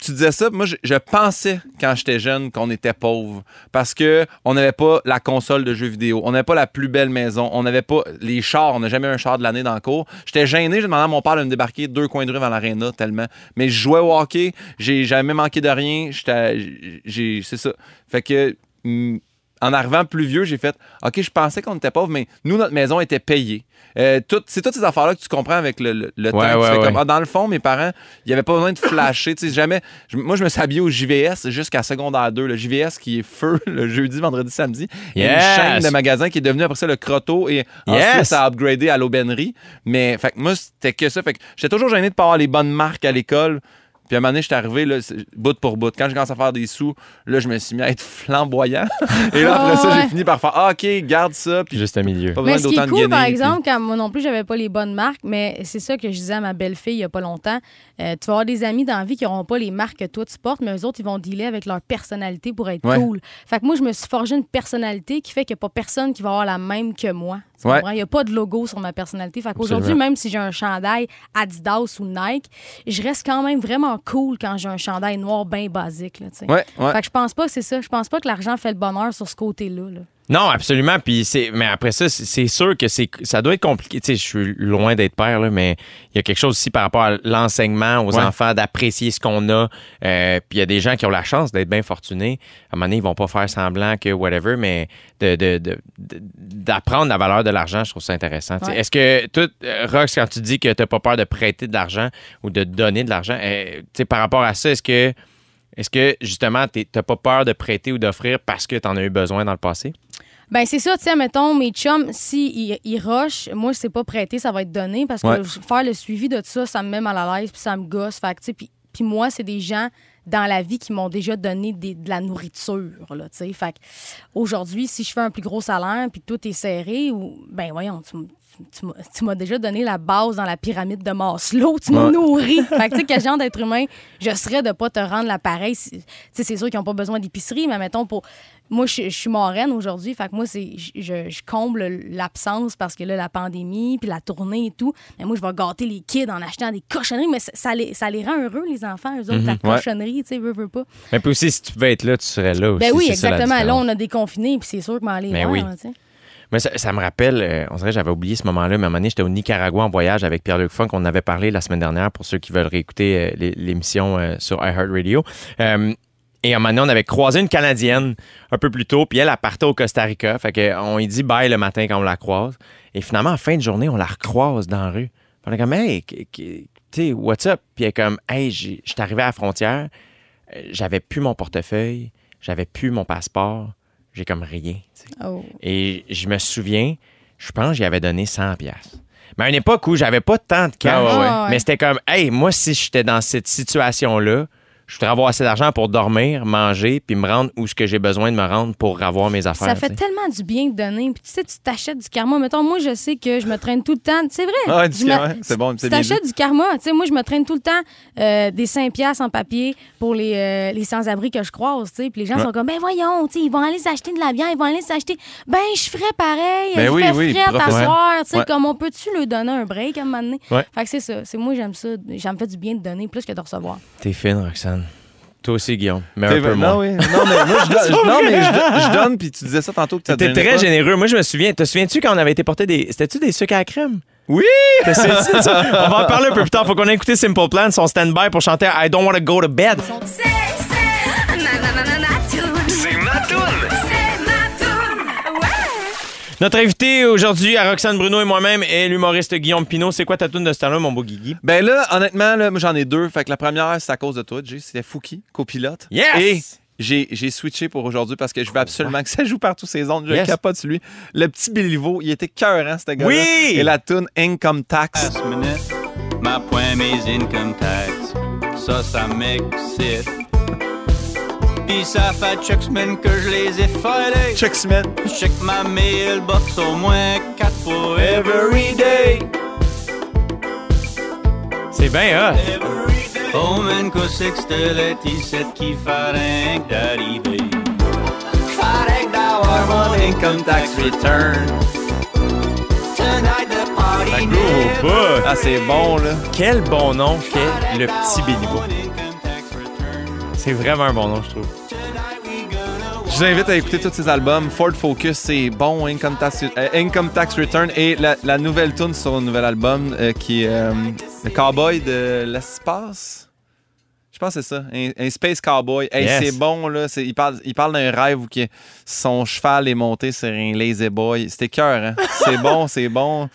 tu disais ça, moi, je pensais quand j'étais jeune qu'on était pauvre parce que on n'avait pas la console de jeux vidéo, on n'avait pas la plus belle maison, on n'avait pas les chars, on n'a jamais eu un char de l'année dans le cours. J'étais gêné, j'ai demandé à mon père de me débarquer 2 coins de rue dans l'aréna tellement. Mais je jouais au hockey, j'ai jamais manqué de rien, c'est ça. Fait que en arrivant plus vieux, j'ai fait « OK, je pensais qu'on était pauvres, mais nous, notre maison était payée. » C'est toutes ces affaires-là que tu comprends avec le temps. Tu fais comme, ah, dans le fond, mes parents, il n'y avait pas besoin de flasher. Jamais, moi, je me suis habillé au JVS jusqu'à secondaire 2. Le JVS qui est feu le jeudi, vendredi, samedi. Il y a une chaîne de magasins qui est devenue après ça le Croteau. Et ensuite, ça a upgradé à l'aubainerie. Mais fait, moi, c'était que ça. Fait que j'étais toujours gêné de ne pas avoir les bonnes marques à l'école. Puis à un moment donné, je suis arrivé, là, bout pour bout. Quand j'ai commencé à faire des sous, là, je me suis mis à être flamboyant. Et là, après ça, j'ai fini par faire « OK, garde ça. » Puis juste à milieu. Pas besoin d'autant de gainer. Mais ce qui est cool, par exemple, quand moi non plus, j'avais pas les bonnes marques, mais c'est ça que je disais à ma belle-fille il y a pas longtemps. Tu vas avoir des amis dans la vie qui n'auront pas les marques que toi, tu portes, mais eux autres, ils vont dealer avec leur personnalité pour être cool. Fait que moi, je me suis forgé une personnalité qui fait qu'il n'y a pas personne qui va avoir la même que moi. Il n'y a pas de logo sur ma personnalité. Fait qu'aujourd'hui, même si j'ai un chandail Adidas ou Nike, je reste quand même vraiment cool quand j'ai un chandail noir bien basique. Là, Fait que je pense pas que c'est ça. Je pense pas que l'argent fait le bonheur sur ce côté-là. Là. Non, absolument. Puis mais après ça, c'est sûr que ça doit être compliqué. Tu sais, je suis loin d'être père, là, mais il y a quelque chose aussi par rapport à l'enseignement, aux enfants, d'apprécier ce qu'on a. Puis il y a des gens qui ont la chance d'être bien fortunés. À un moment donné, ils vont pas faire semblant que whatever, mais d'apprendre la valeur de l'argent, je trouve ça intéressant. Ouais. Est-ce que, toi, Rox, quand tu dis que t'as pas peur de prêter de l'argent ou de donner de l'argent, tu sais, par rapport à ça, est-ce que justement, t'as pas peur de prêter ou d'offrir parce que t'en as eu besoin dans le passé? Ben c'est ça, tu sais, mettons, mes chums, s'ils rushent, moi, je sais pas prêter, ça va être donné parce que faire le suivi de ça, ça me met mal à l'aise puis ça me gosse. Fait que, tu sais, puis moi, c'est des gens dans la vie qui m'ont déjà donné de la nourriture, là, tu sais. Fait que aujourd'hui, si je fais un plus gros salaire puis tout est serré, ou ben voyons, tu m'as déjà donné la base dans la pyramide de Maslow. Tu me nourris. Fait que, tu sais, quel genre d'être humain je serais de pas te rendre l'appareil. Tu sais, c'est sûr qu'ils n'ont pas besoin d'épicerie, mais mettons, pour... Moi, je suis marraine aujourd'hui. Fait que moi, je comble l'absence parce que là, la pandémie, puis la tournée et tout. Mais moi, je vais gâter les kids en achetant des cochonneries. Mais ça les rend heureux, les enfants, eux autres, la cochonnerie, tu sais, veux pas. Mais puis aussi, si tu pouvais être là, tu serais là aussi. Ben oui, exactement. Là, on a déconfiné, puis c'est sûr que m'en aller. Ben oui. T'sais. Mais ça me rappelle, on dirait que j'avais oublié ce moment-là, mais à un moment donné, j'étais au Nicaragua en voyage avec Pierre-Luc Funk. On en avait parlé la semaine dernière pour ceux qui veulent réécouter l'émission sur iHeartRadio. Et à un moment donné, on avait croisé une Canadienne un peu plus tôt, puis elle partait au Costa Rica. Fait qu'on lui dit bye le matin quand on la croise. Et finalement, en fin de journée, on la recroise dans la rue. On est comme, hey, tu sais, what's up? Puis elle est comme, hey, j'étais arrivé à la frontière, j'avais plus mon portefeuille, j'avais plus mon passeport. J'ai comme rien. Oh. Et je me souviens, je pense que j'y avais donné 100$. Mais à une époque où j'avais pas tant de cash, mais c'était comme, hey, moi, si j'étais dans cette situation-là, je voudrais avoir assez d'argent pour dormir, manger, puis me rendre où ce que j'ai besoin de me rendre pour avoir mes affaires. Ça fait tellement du bien de donner. Puis tu sais, tu t'achètes du karma. Mettons, moi, je sais que je me traîne tout le temps. C'est vrai. Ah, du karma, c'est bon. Tu t'achètes du karma. Tu sais, moi, je me traîne tout le temps des 5$ en papier pour les sans-abri que je croise. Tu sais, puis les gens sont comme, ben voyons, tu sais, ils vont aller s'acheter de la bière, ils vont aller s'acheter. Ben, je ferais pareil. Ben, je ferais à soir. Tu sais, comme on peut-tu leur donner un break à un moment donné? Ouais. Fait que c'est ça. Moi, j'aime ça. Ça me fait du bien de donner plus que de recevoir. T'es fine, Roxane. Toi aussi, Guillaume, mais un peu moins. Non, mais moi, je donne, puis tu disais ça tantôt que tu as donné. T'es très généreux. Moi, je me souviens. Te souviens-tu quand on avait été porter des... C'était-tu des sucres à la crème? Oui! Ça? On va en parler un peu plus tard. Faut qu'on ait écouté Simple Plan, son stand-by pour chanter I Don't Wanna Go To Bed. C'est ma toune! Notre invité aujourd'hui à Roxane Bruneau et moi-même est l'humoriste Guillaume Pinault. C'est quoi ta toune de ce temps-là, mon beau Guigui? Ben là, honnêtement, moi j'en ai deux. Fait que la première, c'est à cause de toi, Jay. C'était Fouki, copilote. Yes! Et j'ai switché pour aujourd'hui parce que je veux absolument que ça joue partout ces ondes. Je capote sur lui. Le petit Béliveau, il était cœurant, ce gars-là. Oui! Et la toune Income Tax. Ma point, mes income tax. Ça m'excite. Pis ça fait chaque semaine que je les ai filés. Chaque semaine. Je check ma mailbox au moins 4 fois every day. C'est bien, hein? Oh man, que c'est que c'était la T7 qui ferait d'arriver. Ferait d'avoir mon income tax return. Tonight the party never. Ah, c'est bon, là. Quel bon nom qu'est le petit Béliveau. C'est vraiment un bon nom, je trouve. Je vous invite à écouter tous ces albums. Ford Focus, c'est bon. Income Tax Return et la nouvelle tune sur un nouvel album qui est le Cowboy de l'espace. pense que c'est ça. Un Space Cowboy. Hey, yes. C'est bon, là. C'est, il parle d'un rêve où son cheval est monté sur un Lazy Boy. C'était cœur, hein? C'est bon, c'est bon.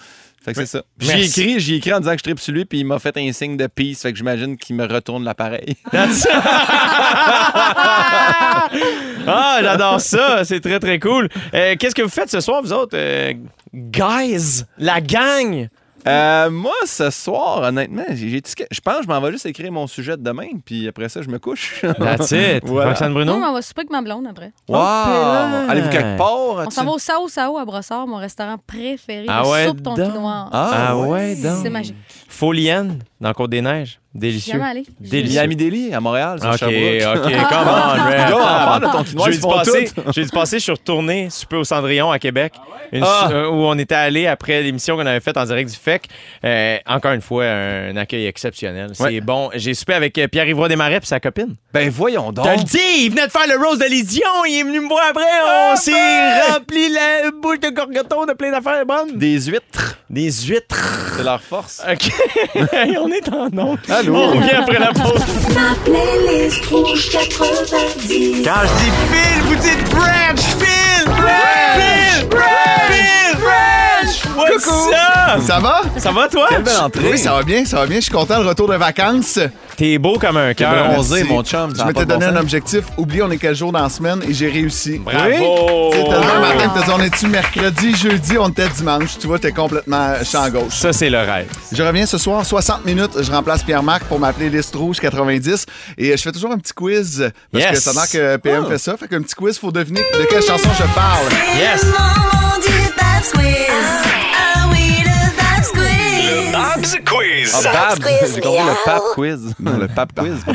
Fait que c'est ça. J'y ai écrit en disant que je tripe sur lui, puis il m'a fait un signe de peace. Fait que j'imagine qu'il me retourne l'appareil. Ah, j'adore ça. C'est très, très cool. Qu'est-ce que vous faites ce soir, vous autres? Guys, la gang! Moi, ce soir, honnêtement, je pense que je m'en vais juste écrire mon sujet de demain, puis après ça, je me couche. That's it. Voilà. Roxane Bruneau? Non, on va souper avec ma blonde après. Wow! Allez-vous quelque part? On s'en va au Sao à Brossard, mon restaurant préféré. Ah ouais, soupe ton noir. Ah ouais, donc. C'est magique. Folienne, dans Côte-des-Neiges. Délicieux. Délicieux. Miami Deli à Montréal, c'est Sherbrooke. OK, come on, man. Go, on parle de ton quinoa, ils font tout. Jeudi passé, je suis retourné souper au Cendrillon à Québec, où on était allé après l'émission qu'on avait faite en direct du FEC. Encore une fois, un accueil exceptionnel. C'est bon. J'ai soupé avec Pierre-Yvroy Desmarais et sa copine. Ben voyons donc. Tu le dis, il venait de faire le roast de Lésion. Il est venu me voir après. On s'est rempli la bouche de gorgoton de plein d'affaires bonnes. Des huîtres. C'est leur force. OK. On est en onde. On revient après la pause. Ma playlist rouge 90. Quand je dis Phil, vous dites Branch. Phil Branch. What's coucou. Up? Ça va? Ça va, toi? Quelle belle entrée. Oui, ça va bien. Je suis content, le retour de vacances. T'es beau comme un cœur. Bronzé, mon chum. Je m'étais donné un objectif. Oublie, on est quel jour dans la semaine et j'ai réussi. Bravo! Tu sais, t'as le matin, t'as dit, on est-tu mercredi, jeudi, on était dimanche. Tu vois, t'es complètement champ gauche. Ça, c'est le rêve. Je reviens ce soir, 60 minutes. Je remplace Pierre-Marc pour ma playlist rouge 90. Et je fais toujours un petit quiz. Parce que ça marque que PM fait ça. Fait qu'un petit quiz, faut deviner de quelle chanson je parle. Yes! Le moment du Babs Quiz. Ah oui, le Babs Quiz. Le Babs Quiz. J'ai compris le Pap Quiz. Non, le Pap Quiz.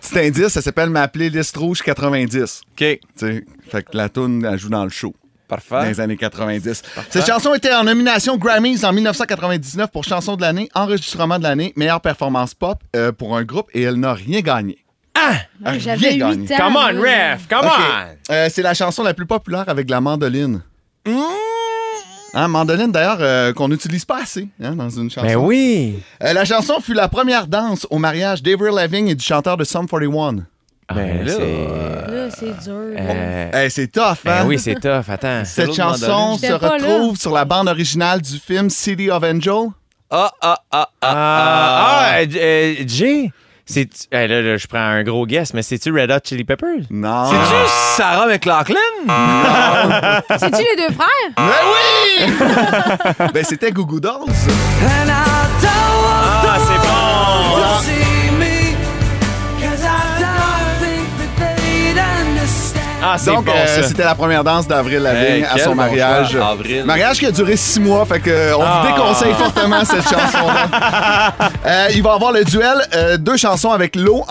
Petit indice, ça s'appelle ma playlist rouge 90. OK. Tu sais, fait que la toune, elle joue dans le show. Parfait. Dans les années 90. Parfait. Cette chanson était en nomination Grammys en 1999 pour chanson de l'année, enregistrement de l'année, meilleure performance pop pour un groupe et elle n'a rien gagné. Ah! Non, j'avais 8 ans. Come on, ref! Come on! C'est la chanson la plus populaire avec la mandoline. Hein, mandoline, d'ailleurs, qu'on n'utilise pas assez hein, dans une chanson. Ben oui! La chanson fut la première danse au mariage d'Avril Lavigne et du chanteur de Sum 41. Ben, là, c'est dur. Hey, c'est tough, hein? Ben oui, c'est tough. Attends. Cette chanson se retrouve sur la bande originale du film City of Angel. Jay? Là, je prends un gros guess, mais c'est-tu Red Hot Chili Peppers? Non. C'est-tu Sarah McLachlan? Non. C'est-tu les deux frères? Mais oui! C'était Goo Goo Dolls. Ah, c'est bon! Ah. Ah, c'est donc, bon, c'était la première danse d'Avril Lavigne à son mariage. Mariage qui a duré 6 mois, fait qu'on vous déconseille fortement cette chanson-là. Il va y avoir le duel, 2 chansons avec l'eau.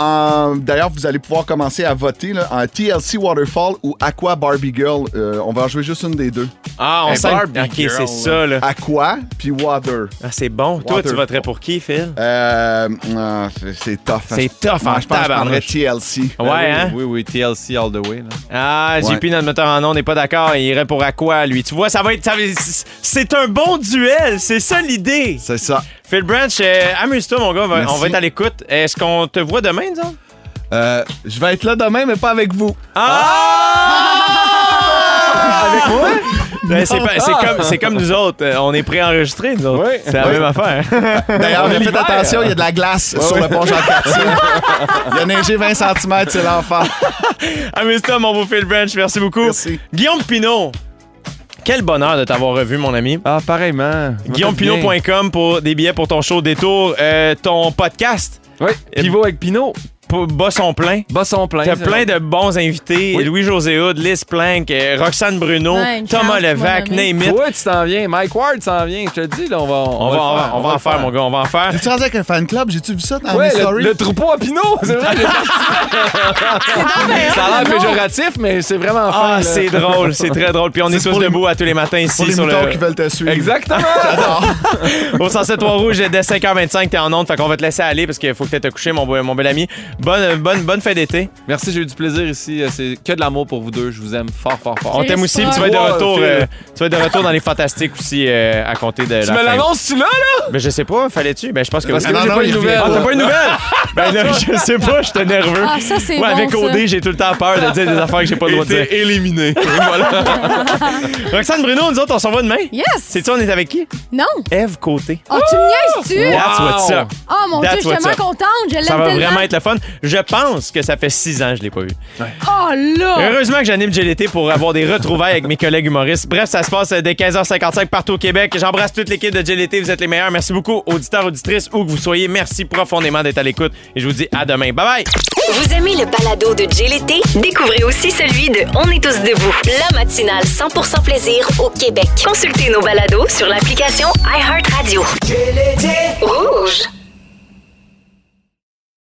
D'ailleurs, vous allez pouvoir commencer à voter là, en TLC Waterfall ou Aqua Barbie Girl. On va en jouer juste une des deux. Ah, on sait. OK, Girl, c'est ça, là. Aqua, puis Water. Ah, c'est bon. Water. Toi, tu voterais pour qui, Phil? C'est tough. C'est tough, hein? Je pense que je prendrais TLC. Ouais, hein? Oui, TLC all the way, là. Ah, JP, notre metteur en ondes n'est pas d'accord. Il irait pour Aqua, lui. Tu vois, ça va être... c'est un bon duel. C'est ça, l'idée. C'est ça. Phil Branch, amuse-toi, mon gars. On va être à l'écoute. Est-ce qu'on te voit demain, disons? Je vais être là demain, mais pas avec vous. Avec moi? Ben, c'est comme nous autres. On est préenregistrés, nous autres. Oui. C'est la même affaire. D'ailleurs, faites attention, il y a de la glace sur le pont Jean-Cartier. Il a neigé 20 cm, c'est l'enfer. Amuse-toi, mon beau Phil Branch. Merci beaucoup. Merci. Guillaume Pinault. Quel bonheur de t'avoir revu, mon ami. Ah, pareillement. GuillaumePinault.com pour des billets pour ton show Détour. Ton podcast. Oui, Pivot avec Pinault. Bas son plein. T'as plein de bons invités. Oui. Louis-José Houd, Liz Plank, Roxane Bruneau, Thomas Levac, name it. Ouais, tu t'en viens. Mike Ward s'en vient. Je te dis, là, on va en faire, mon gars. On va en faire. Tu es avec un fan club? J'ai-tu vu ça dans mes stories? Le troupeau à Pinault. C'est vrai. Ça a l'air péjoratif, mais c'est vraiment fun. Ah, c'est drôle. C'est très drôle. Puis on est tous debout à tous les matins ici. Pour les moutons qui veulent te suivre. Exactement. J'adore. Au 107-3 rouge, dès 5h25, t'es en onde. Fait qu'on va te laisser aller parce qu'il faut que t'aies te coucher, mon bel ami. Bonne fin d'été. Merci, j'ai eu du plaisir ici. C'est que de l'amour pour vous deux. Je vous aime fort, fort, fort. On t'aime aussi. Tu vas être de retour. Tu vas être de retour dans les Fantastiques aussi à compter de. Tu me l'annonces tu là là? Ben je sais pas. Fallait-tu? Ben je pense que. Parce que j'ai pas une nouvelle. Ah t'as pas une nouvelle? Ben là, je sais pas. J'étais nerveux. Ah ça c'est. Ouais bon, avec OD, j'ai tout le temps peur de dire des affaires que j'ai pas le droit de dire. Éliminé. Voilà. Roxane Bruneau, nous autres, on s'en va demain. Yes. Sais-tu on est avec qui? Non. Ève Côté. Oh tu me niaises-tu? That's what's up. Oh mon Dieu, je suis tellement contente. Je l'aime tellement. Ça va vraiment être le fun. Je pense que ça fait 6 ans que je l'ai pas vu. Ouais. Oh là! Heureusement que j'anime Gélété pour avoir des retrouvailles avec mes collègues humoristes. Bref, ça se passe dès 15h55 partout au Québec. J'embrasse toute l'équipe de Gélété. Vous êtes les meilleurs. Merci beaucoup, auditeurs, auditrices, où que vous soyez. Merci profondément d'être à l'écoute. Et je vous dis à demain. Bye bye! Vous aimez le balado de Gélété? Découvrez aussi celui de On est tous debout. La matinale 100% plaisir au Québec. Consultez nos balados sur l'application iHeartRadio. Gélété!